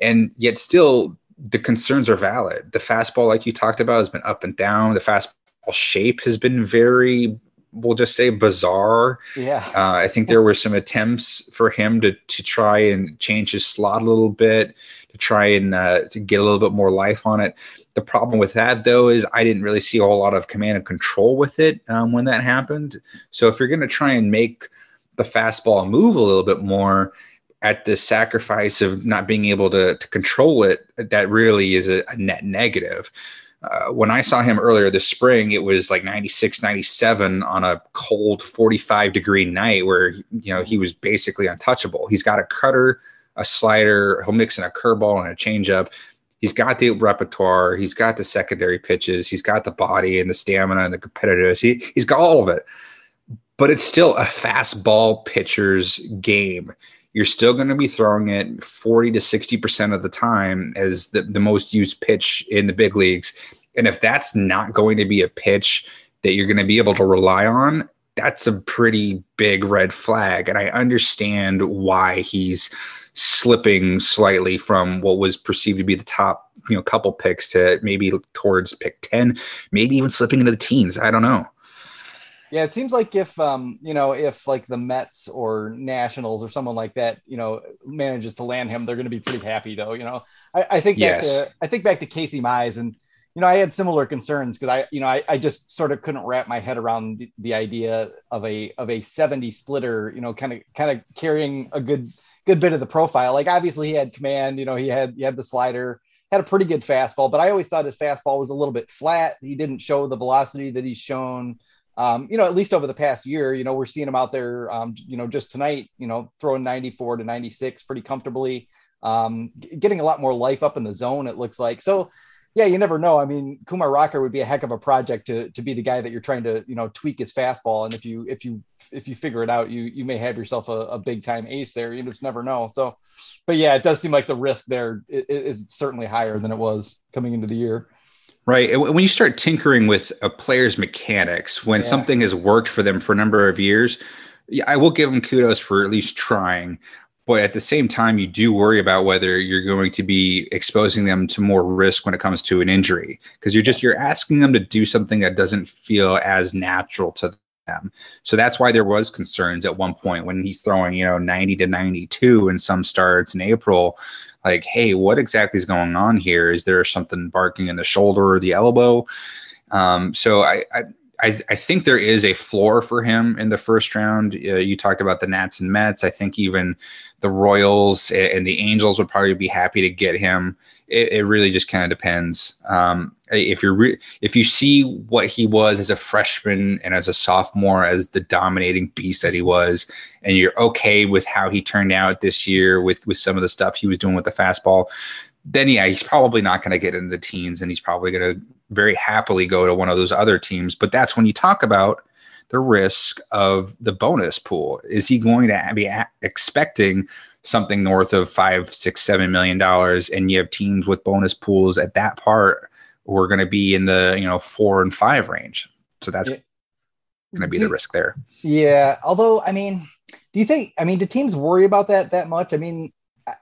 And yet still the concerns are valid. The fastball, like you talked about, has been up and down. The fastball shape has been very, we'll just say, bizarre. Yeah. I think there were some attempts for him to try and change his slot a little bit, to try and to get a little bit more life on it. The problem with that, though, is I didn't really see a whole lot of command and control with it when that happened. So if you're going to try and make the fastball move a little bit more at the sacrifice of not being able to control it, that really is a net negative. When I saw him earlier this spring, it was like 96, 97 on a cold 45-degree night where, he was basically untouchable. He's got a cutter, a slider, he'll mix in a curveball and a changeup. He's got the repertoire. He's got the secondary pitches. He's got the body and the stamina and the competitiveness. He's got all of it, but it's still a fastball pitcher's game. You're still going to be throwing it 40 to 60% of the time as the most used pitch in the big leagues. And if that's not going to be a pitch that you're going to be able to rely on, that's a pretty big red flag. And I understand why he's slipping slightly from what was perceived to be the top, couple picks to maybe towards pick 10, maybe even slipping into the teens. I don't know. Yeah, it seems like if like the Mets or Nationals or someone like that, manages to land him, they're going to be pretty happy though. I think back to Casey Mize, and I had similar concerns because I just sort of couldn't wrap my head around the idea of a 70 splitter, kind of carrying a good bit of the profile. Like obviously he had command, he had the slider, had a pretty good fastball, but I always thought his fastball was a little bit flat. He didn't show the velocity that he's shown. At least over the past year, we're seeing him out there, just tonight, throwing 94 to 96 pretty comfortably, getting a lot more life up in the zone, it looks like. So, yeah, you never know. I mean, Kumar Rocker would be a heck of a project to be the guy that you're trying to, tweak his fastball. And if you figure it out, you may have yourself a big time ace there. You just never know. So, but yeah, it does seem like the risk there is certainly higher than it was coming into the year. Right. When you start tinkering with a player's mechanics, when something has worked for them for a number of years, I will give them kudos for at least trying. But at the same time, you do worry about whether you're going to be exposing them to more risk when it comes to an injury, because you're asking them to do something that doesn't feel as natural to them. So that's why there was concerns at one point when he's throwing, 90 to 92 in some starts in April. Like, hey, what exactly is going on here? Is there something barking in the shoulder or the elbow? So I think there is a floor for him in the first round. You talked about the Nats and Mets. I think even the Royals and the Angels would probably be happy to get him. It really just kind of depends. If you see what he was as a freshman and as a sophomore, as the dominating beast that he was, and you're okay with how he turned out this year with some of the stuff he was doing with the fastball, then he's probably not going to get into the teens, and he's probably going to very happily go to one of those other teams. But that's when you talk about the risk of the bonus pool. Is he going to be expecting something north of $5, $6, $7 million? And you have teams with bonus pools at that part who are going to be in the, you know, 4 and 5 range. So that's going to be the risk there. Yeah. Although, I mean, do you think, I mean, do teams worry about that much? I mean,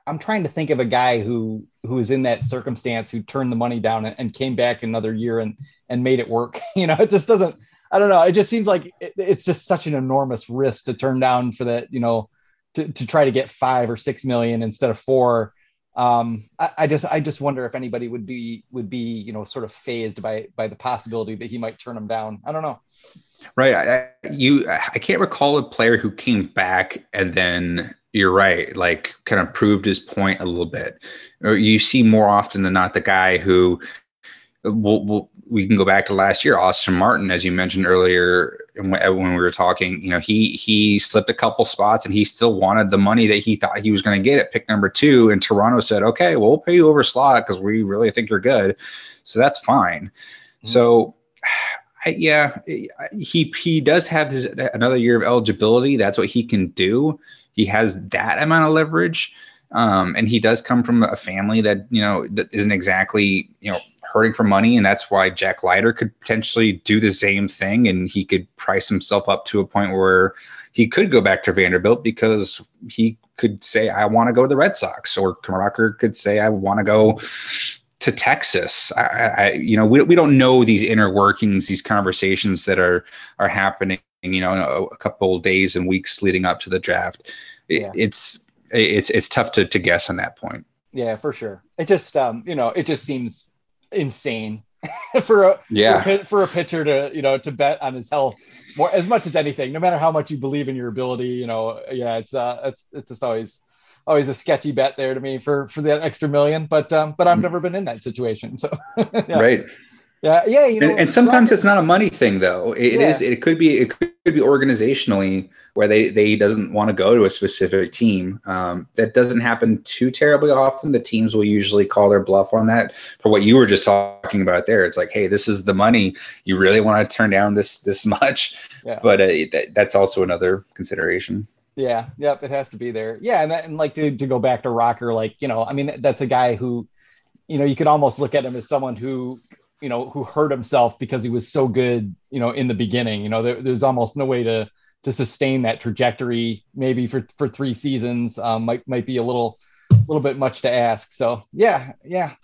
I'm trying to think of a guy who was in that circumstance, who turned the money down and came back another year and made it work. You know, it just doesn't, I don't know. It just seems like it's just such an enormous risk to turn down for that, you know, to try to get $5 or $6 million instead of $4. I just wonder if anybody would be, you know, sort of phased by the possibility that he might turn them down. I don't know. Right. I can't recall a player who came back and then, you're right, like kind of proved his point a little bit. Or you see more often than not the guy who we can go back to last year, Austin Martin, as you mentioned earlier when we were talking, you know, he slipped a couple spots and he still wanted the money that he thought he was going to get at pick number 2. And Toronto said, okay, well, we'll pay you over slot because we really think you're good. So that's fine. Mm-hmm. So yeah, he does have another year of eligibility. That's what he can do. He has that amount of leverage. And he does come from a family that, you know, that isn't exactly, you know, hurting for money. And that's why Jack Leiter could potentially do the same thing. And he could price himself up to a point where he could go back to Vanderbilt because he could say, I want to go to the Red Sox, or Kumar Rocker could say, I want to go to Texas. You know, we don't know these inner workings, these conversations that are happening, you know, in a couple of days and weeks leading up to the draft. It's tough to guess on that point. Yeah, for sure. It just, you know, it just seems insane for a pitcher to, you know, to bet on his health more, as much as anything, no matter how much you believe in your ability, you know. Yeah. It's just always a sketchy bet there to me for that extra $1 million, but I've never been in that situation. So yeah. Right. Yeah. Yeah. You know, and sometimes it's not a money thing though. It could be organizationally where they doesn't want to go to a specific team. That doesn't happen too terribly often. The teams will usually call their bluff on that. For what you were just talking about there, it's like, hey, this is the money you really want to turn down this much. Yeah. But that's also another consideration. Yeah. Yep. It has to be there. Yeah. And like to go back to Rocker, like, you know, I mean, that's a guy who, you know, you could almost look at him as someone who, you know, who hurt himself because he was so good, you know, in the beginning. You know, there's almost no way to sustain that trajectory. Maybe for 3 seasons, might be a little bit much to ask. So yeah,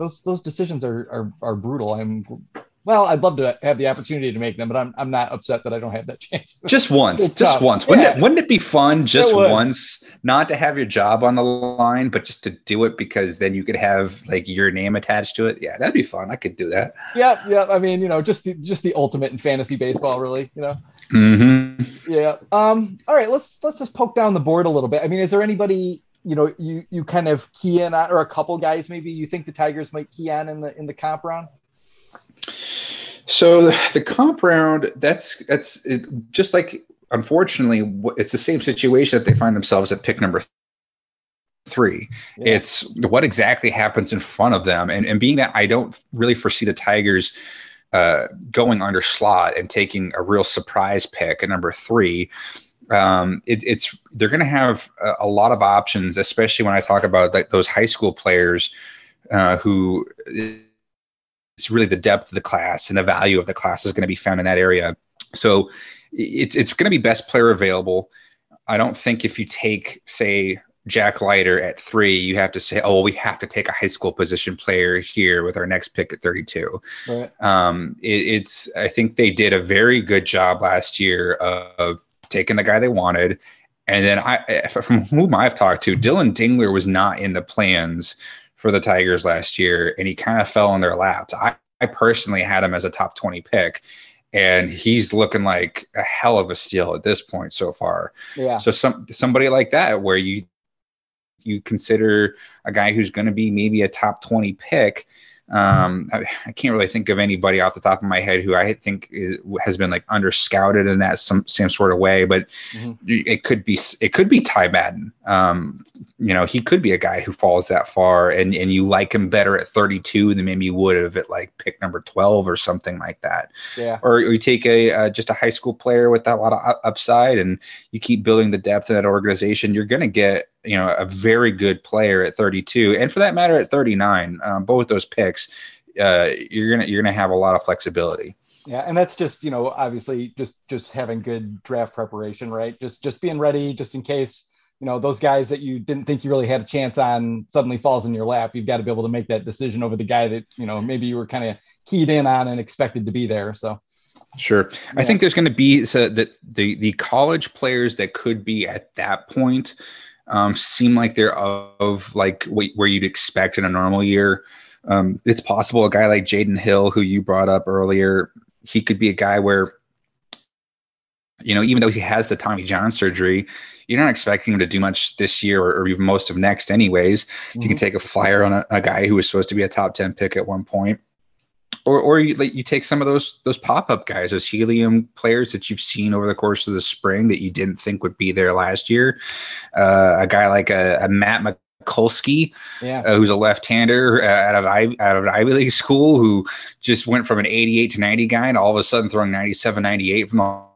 those decisions are brutal. I'd love to have the opportunity to make them, but I'm not upset that I don't have that chance. Just once. Wouldn't it be fun just once not to have your job on the line, but just to do it because then you could have like your name attached to it? Yeah, that'd be fun. I could do that. Yeah. I mean, you know, just the ultimate in fantasy baseball, really, you know? Mm-hmm. Yeah. All right, let's just poke down the board a little bit. I mean, is there anybody, you know, you kind of key in on, or a couple guys maybe you think the Tigers might key on in the comp round? So the comp round, that's it, just like, unfortunately, it's the same situation that they find themselves at pick number 3. Yeah. It's what exactly happens in front of them. And being that I don't really foresee the Tigers going under slot and taking a real surprise pick at number 3, they're going to have a lot of options, especially when I talk about like those high school players who – it's really the depth of the class and the value of the class is going to be found in that area. So it's going to be best player available. I don't think if you take, say, Jack Leiter at 3, you have to say, we have to take a high school position player here with our next pick at 32. Right. I think they did a very good job last year of taking the guy they wanted. And then from whom I've talked to, Dylan Dingler was not in the plans for the Tigers last year, and he kind of fell on their laps. I personally had him as a top 20 pick, and he's looking like a hell of a steal at this point so far. Yeah. So somebody like that, where you consider a guy who's going to be maybe a top 20 pick, I can't really think of anybody off the top of my head who I think has been like underscouted in that same sort of way, but it could be Ty Madden. He could be a guy who falls that far and you like him better at 32 than maybe you would have at like pick number 12 or something like that. Yeah. Or you take just a high school player with that lot of upside and you keep building the depth of that organization. You're going to get, a very good player at 32, and for that matter at 39, both those picks, you're gonna have a lot of flexibility. Yeah, and that's just obviously just having good draft preparation, right? Just being ready, just in case those guys that you didn't think you really had a chance on suddenly falls in your lap. You've got to be able to make that decision over the guy that maybe you were kind of keyed in on and expected to be there. So. Sure. Yeah. I think there's going to be the college players that could be at that point. Seem like they're of like where you'd expect in a normal year. It's possible a guy like Jaden Hill, who you brought up earlier, he could be a guy where, even though he has the Tommy John surgery, you're not expecting him to do much this year or even most of next anyways. Mm-hmm. You can take a flyer on a guy who was supposed to be a top 10 pick at one point. Or you take some of those pop-up guys, those helium players that you've seen over the course of the spring that you didn't think would be there last year. A guy like a Matt Mikulski, who's a left-hander out of an Ivy League school, who just went from an 88 to 90 guy and all of a sudden throwing 97, 98 from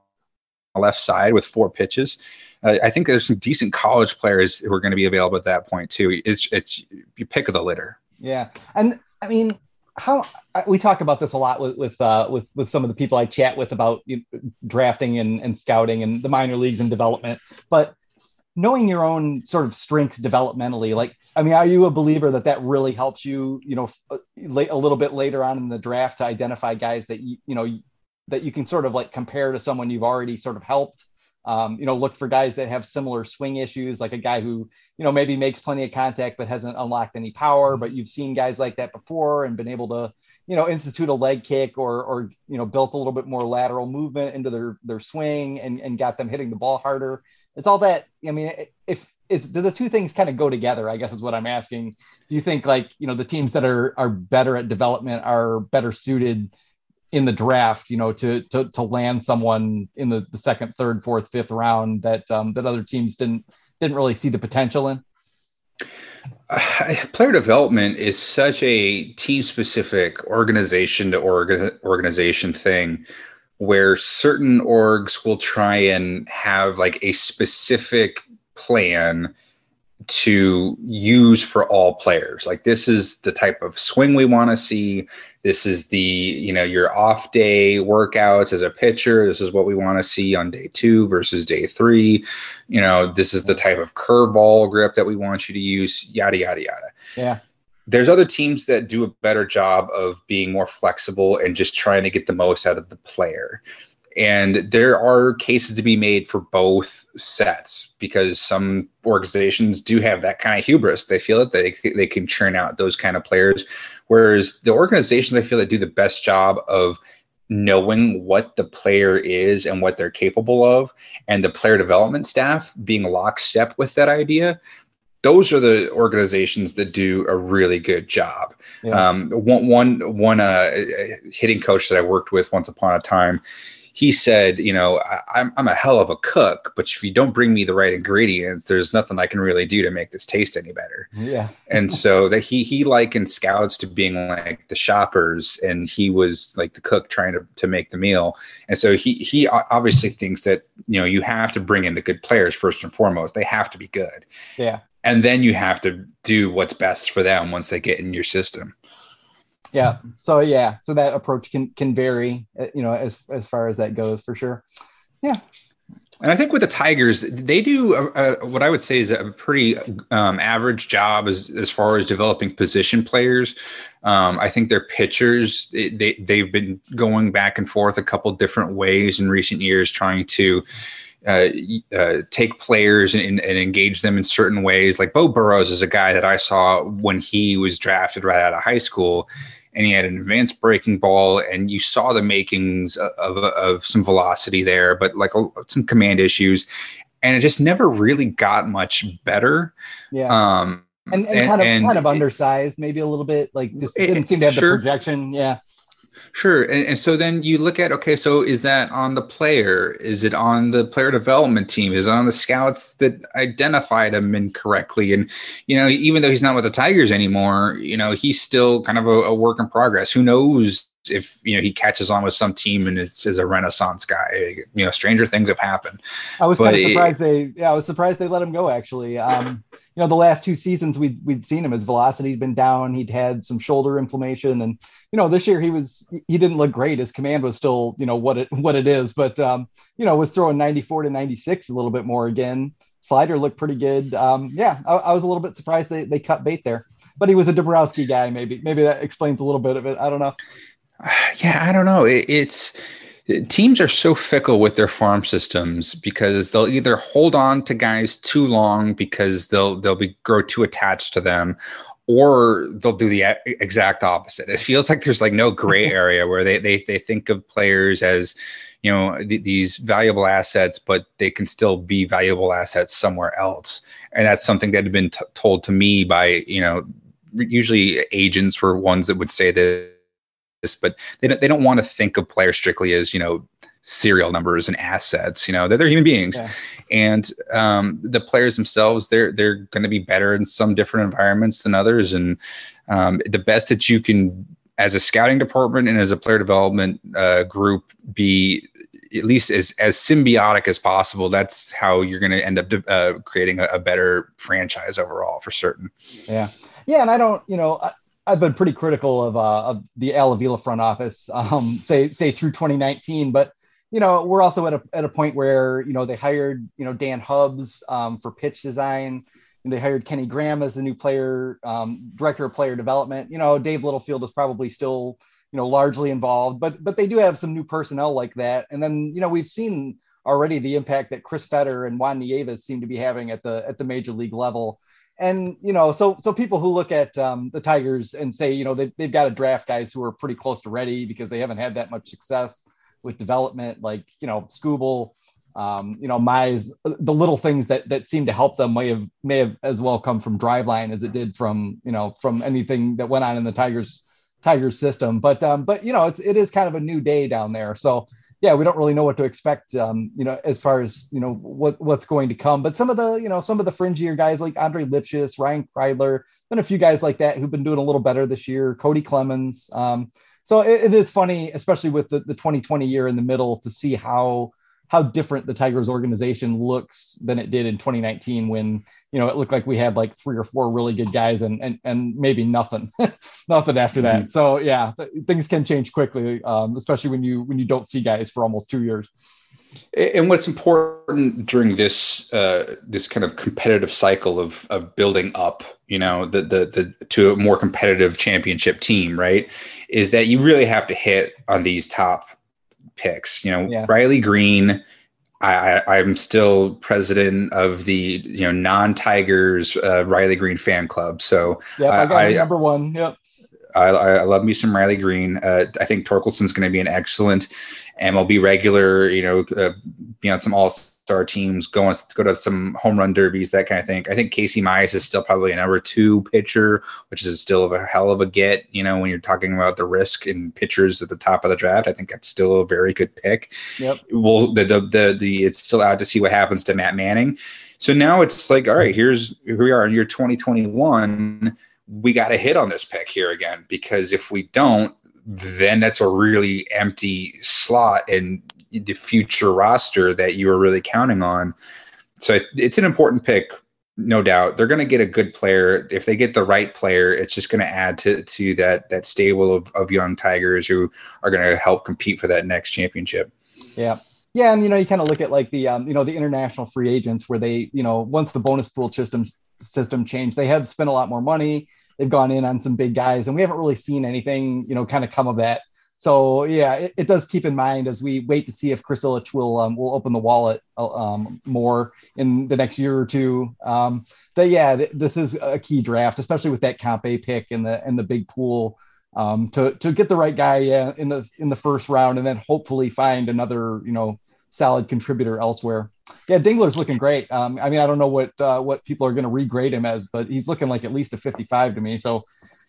the left side with four pitches. I think there's some decent college players who are going to be available at that point too. It's your pick of the litter. Yeah, and I mean. How we talk about this a lot with some of the people I chat with about drafting and scouting and the minor leagues and development, but knowing your own sort of strengths developmentally, are you a believer that really helps you, a little bit later on in the draft to identify guys that, that you can sort of like compare to someone you've already sort of helped, look for guys that have similar swing issues, like a guy who, maybe makes plenty of contact, but hasn't unlocked any power, but you've seen guys like that before and been able to, institute a leg kick or built a little bit more lateral movement into their swing and got them hitting the ball harder. It's all that. Do the two things kind of go together, I guess is what I'm asking. Do you think the teams that are better at development are better suited in the draft, to land someone in the second, third, fourth, fifth round that other teams didn't really see the potential in? Player development is such a team specific organization to organization thing, where certain orgs will try and have like a specific plan to use for all players. Like, this is the type of swing we want to see. This is the, your off day workouts as a pitcher. This is what we want to see on day 2 versus day 3. This is the type of curveball grip that we want you to use, yada, yada, yada. Yeah. There's other teams that do a better job of being more flexible and just trying to get the most out of the player. And there are cases to be made for both sets, because some organizations do have that kind of hubris. They feel that they can churn out those kind of players, whereas the organizations, I feel, that do the best job of knowing what the player is and what they're capable of, and the player development staff being lockstep with that idea. Those are the organizations that do a really good job. Yeah. One hitting coach that I worked with once upon a time, he said, I'm a hell of a cook, but if you don't bring me the right ingredients, there's nothing I can really do to make this taste any better. Yeah. And so that he likened scouts to being like the shoppers, and he was like the cook trying to make the meal. And so he obviously thinks that, you have to bring in the good players first and foremost. They have to be good. Yeah. And then you have to do what's best for them once they get in your system. Yeah. So that approach can vary, as far as that goes, for sure. Yeah. And I think with the Tigers, they do what I would say is a pretty average job as far as developing position players. I think their pitchers, they've been going back and forth a couple different ways in recent years, trying to take players and engage them in certain ways. Like, Bo Burrows is a guy that I saw when he was drafted right out of high school, and he had an advanced breaking ball, and you saw the makings of some velocity there, but some command issues, and it just never really got much better. Yeah. And kind of undersized, maybe a little bit, like just didn't seem to have the projection. Yeah. Sure. And so then you look at, okay, so is that on the player? Is it on the player development team? Is it on the scouts that identified him incorrectly? And, you know, even though he's not with the Tigers anymore, you know, he's still kind of a work in progress. Who knows if, you know, he catches on with some team and is a renaissance guy. You know, stranger things have happened. I was surprised they let him go, actually. You know, the last two seasons we'd seen him, his velocity had been down. He'd had some shoulder inflammation, and you know, this year he didn't look great. His command was still, you know, what it is, but you know, was throwing 94 to 96 a little bit more again. Slider looked pretty good. I was a little bit surprised they cut bait there, but he was a Dabrowski guy. Maybe that explains a little bit of it. I don't know. Yeah, I don't know. It's teams are so fickle with their farm systems because they'll either hold on to guys too long because they'll grow too attached to them, or they'll do the exact opposite. It feels like there's like no gray area where they think of players as, you know, these valuable assets, but they can still be valuable assets somewhere else. And that's something that had been told to me by, you know, usually agents were ones that would say this, but they don't want to think of players strictly as, you know, serial numbers and assets. You know, they're human beings. Yeah. And the players themselves, they're going to be better in some different environments than others. And the best that you can, as a scouting department and as a player development group, be at least as symbiotic as possible. That's how you're going to end up creating a better franchise overall, for certain. Yeah. Yeah. And I don't, you know, I've been pretty critical of the Al Avila front office, say through 2019, but you know, we're also at a point where, you know, they hired, you know, Dan Hubbs for pitch design, and they hired Kenny Graham as the new player director of player development. You know, Dave Littlefield is probably still, you know, largely involved, but they do have some new personnel like that. And then, you know, we've seen already the impact that Chris Fetter and Juan Nieves seem to be having at the major league level. And, you know, so people who look at the Tigers and say, you know, they've got to draft guys who are pretty close to ready because they haven't had that much success with development, like, you know, Skubal, you know, Mize, the little things that seem to help them may have as well come from Driveline as it did from, you know, from anything that went on in the Tigers system. But, you know, it is kind of a new day down there. So, yeah, we don't really know what to expect, you know, as far as, you know, what's going to come. But some of the fringier guys like Andre Lipsius, Ryan Kreidler, and a few guys like that who've been doing a little better this year, Cody Clemens. So it is funny, especially with the 2020 year in the middle, to see how different the Tigers organization looks than it did in 2019 when, you know, it looked like we had like three or four really good guys and maybe nothing after that. Mm-hmm. So yeah, things can change quickly, especially when you don't see guys for almost 2 years. And what's important during this kind of competitive cycle of building up, you know, the to a more competitive championship team, right, is that you really have to hit on these top picks. You know, yeah. Riley Green, I'm still president of the, you know, non-Tigers Riley Green fan club. So yeah, I got number one. Yep. I love me some Riley Green. I think Torkelson's going to be an excellent MLB regular, you know, be on some all-star teams, go to some home run derbies, that kind of thing. I think Casey Mize is still probably a number two pitcher, which is still a hell of a get, you know, when you're talking about the risk in pitchers at the top of the draft. I think that's still a very good pick. Yep. Well, it's still out to see what happens to Matt Manning. So now it's like, all right, here we are in year 2021. We got to hit on this pick here again, because if we don't, then that's a really empty slot in the future roster that you were really counting on. So it's an important pick, no doubt. They're going to get a good player. If they get the right player, it's just going to add to that stable of young Tigers who are going to help compete for that next championship. Yeah. Yeah. And, you know, you kind of look at like the, you know, the international free agents where they, you know, once the bonus pool system changed, they have spent a lot more money. They've gone in on some big guys, and we haven't really seen anything, you know, kind of come of that. So yeah, it does keep in mind as we wait to see if Chris Ilitch will open the wallet more in the next year or two. That yeah, this is a key draft, especially with that comp A pick and the big pool to get the right guy in the first round, and then hopefully find another, you know, solid contributor elsewhere. Yeah, Dingler's looking great. I mean, I don't know what people are going to regrade him as, but he's looking like at least a 55 to me. So,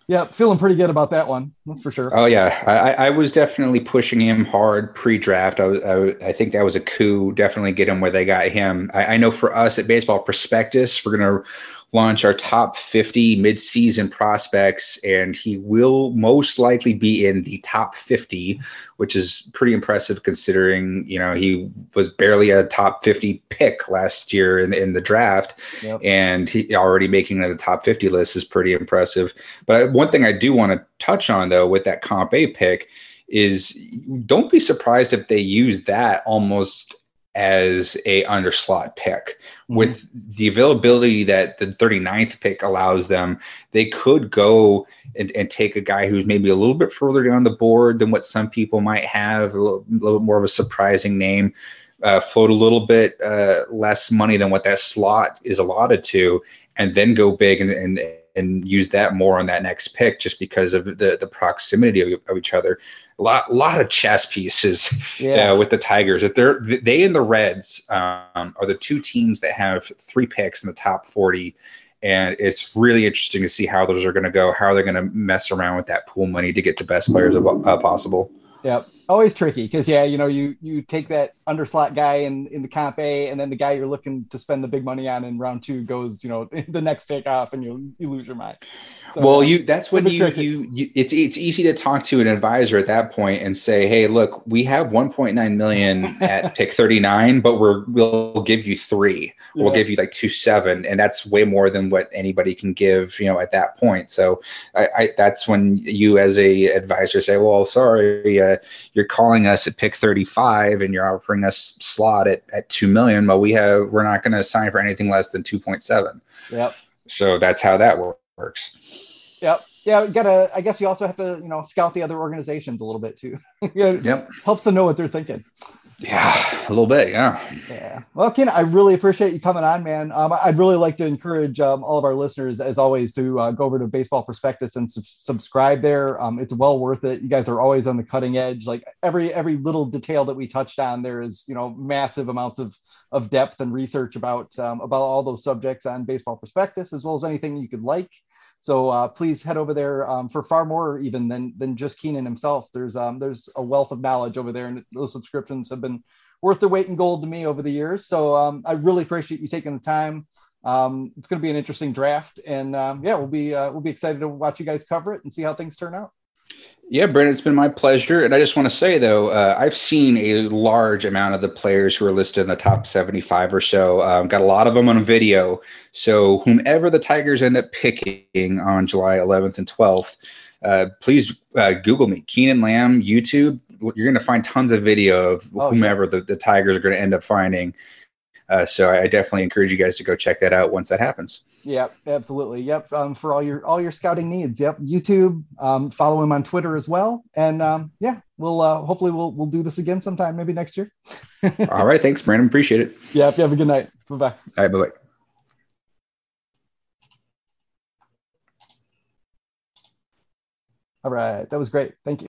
yeah, feeling pretty good about that one. That's for sure. Oh, yeah. I was definitely pushing him hard pre-draft. I think that was a coup. Definitely get him where they got him. I know for us at Baseball Prospectus, we're going to launch our top 50 midseason prospects, and he will most likely be in the top 50, which is pretty impressive considering, you know, he was barely a top 50 pick last year in the draft. Yep. And he already making the top 50 list is pretty impressive. But one thing I do want to touch on, though, with that Comp A pick is don't be surprised if they use that almost as a underslot pick. Mm-hmm. With the availability that the 39th pick allows them, they could go and take a guy who's maybe a little bit further down the board than what some people might have, a little more of a surprising name, float a little bit less money than what that slot is allotted to, and then go big and use that more on that next pick just because of the proximity of each other. A lot of chess pieces with the Tigers. If they and the Reds are the two teams that have three picks in the top 40. And it's really interesting to see how those are going to go, how they're going to mess around with that pool money to get the best players possible. Yeah, always tricky because, you take that underslot guy in the Comp A, and then the guy you're looking to spend the big money on in round two goes, the next pick off, and you lose your mind. So, that's when it's easy to talk to an advisor at that point and say, hey, look, we have $1.9 million at pick 39, but we'll give you three. Yeah. We'll give you like 2.7, and that's way more than what anybody can give, at that point. So that's when you as a advisor say, well, sorry, you're calling us at pick 35 and you're offering us slot at 2 million, but we're not going to sign for anything less than 2.7. Yep. So that's how that works. Yep. Yeah. I guess you also have to, scout the other organizations a little bit too. Yep. Helps to know what they're thinking. Yeah. A little bit. Yeah. Yeah. Well, Ken, I really appreciate you coming on, man. I'd really like to encourage all of our listeners as always to go over to Baseball Prospectus and subscribe there. It's well worth it. You guys are always on the cutting edge. Like every little detail that we touched on, there is, massive amounts of depth and research about all those subjects on Baseball Prospectus, as well as anything you could like. So please head over there for far more even than just Keenan himself. There's a wealth of knowledge over there, and those subscriptions have been worth their weight in gold to me over the years. So I really appreciate you taking the time. It's going to be an interesting draft, and we'll be excited to watch you guys cover it and see how things turn out. Yeah, Brandon, it's been my pleasure. And I just want to say, though, I've seen a large amount of the players who are listed in the top 75 or so. Got a lot of them on video. So whomever the Tigers end up picking on July 11th and 12th, please Google me, Keenan Lamb, YouTube. You're going to find tons of video of whomever the Tigers are going to end up finding. So I definitely encourage you guys to go check that out once that happens. Yep, absolutely. Yep. For all your scouting needs. Yep. YouTube, follow him on Twitter as well. And hopefully we'll do this again sometime, maybe next year. All right. Thanks, Brandon. Appreciate it. Yeah. Have a good night. Bye-bye. All right. Bye-bye. All right. That was great. Thank you.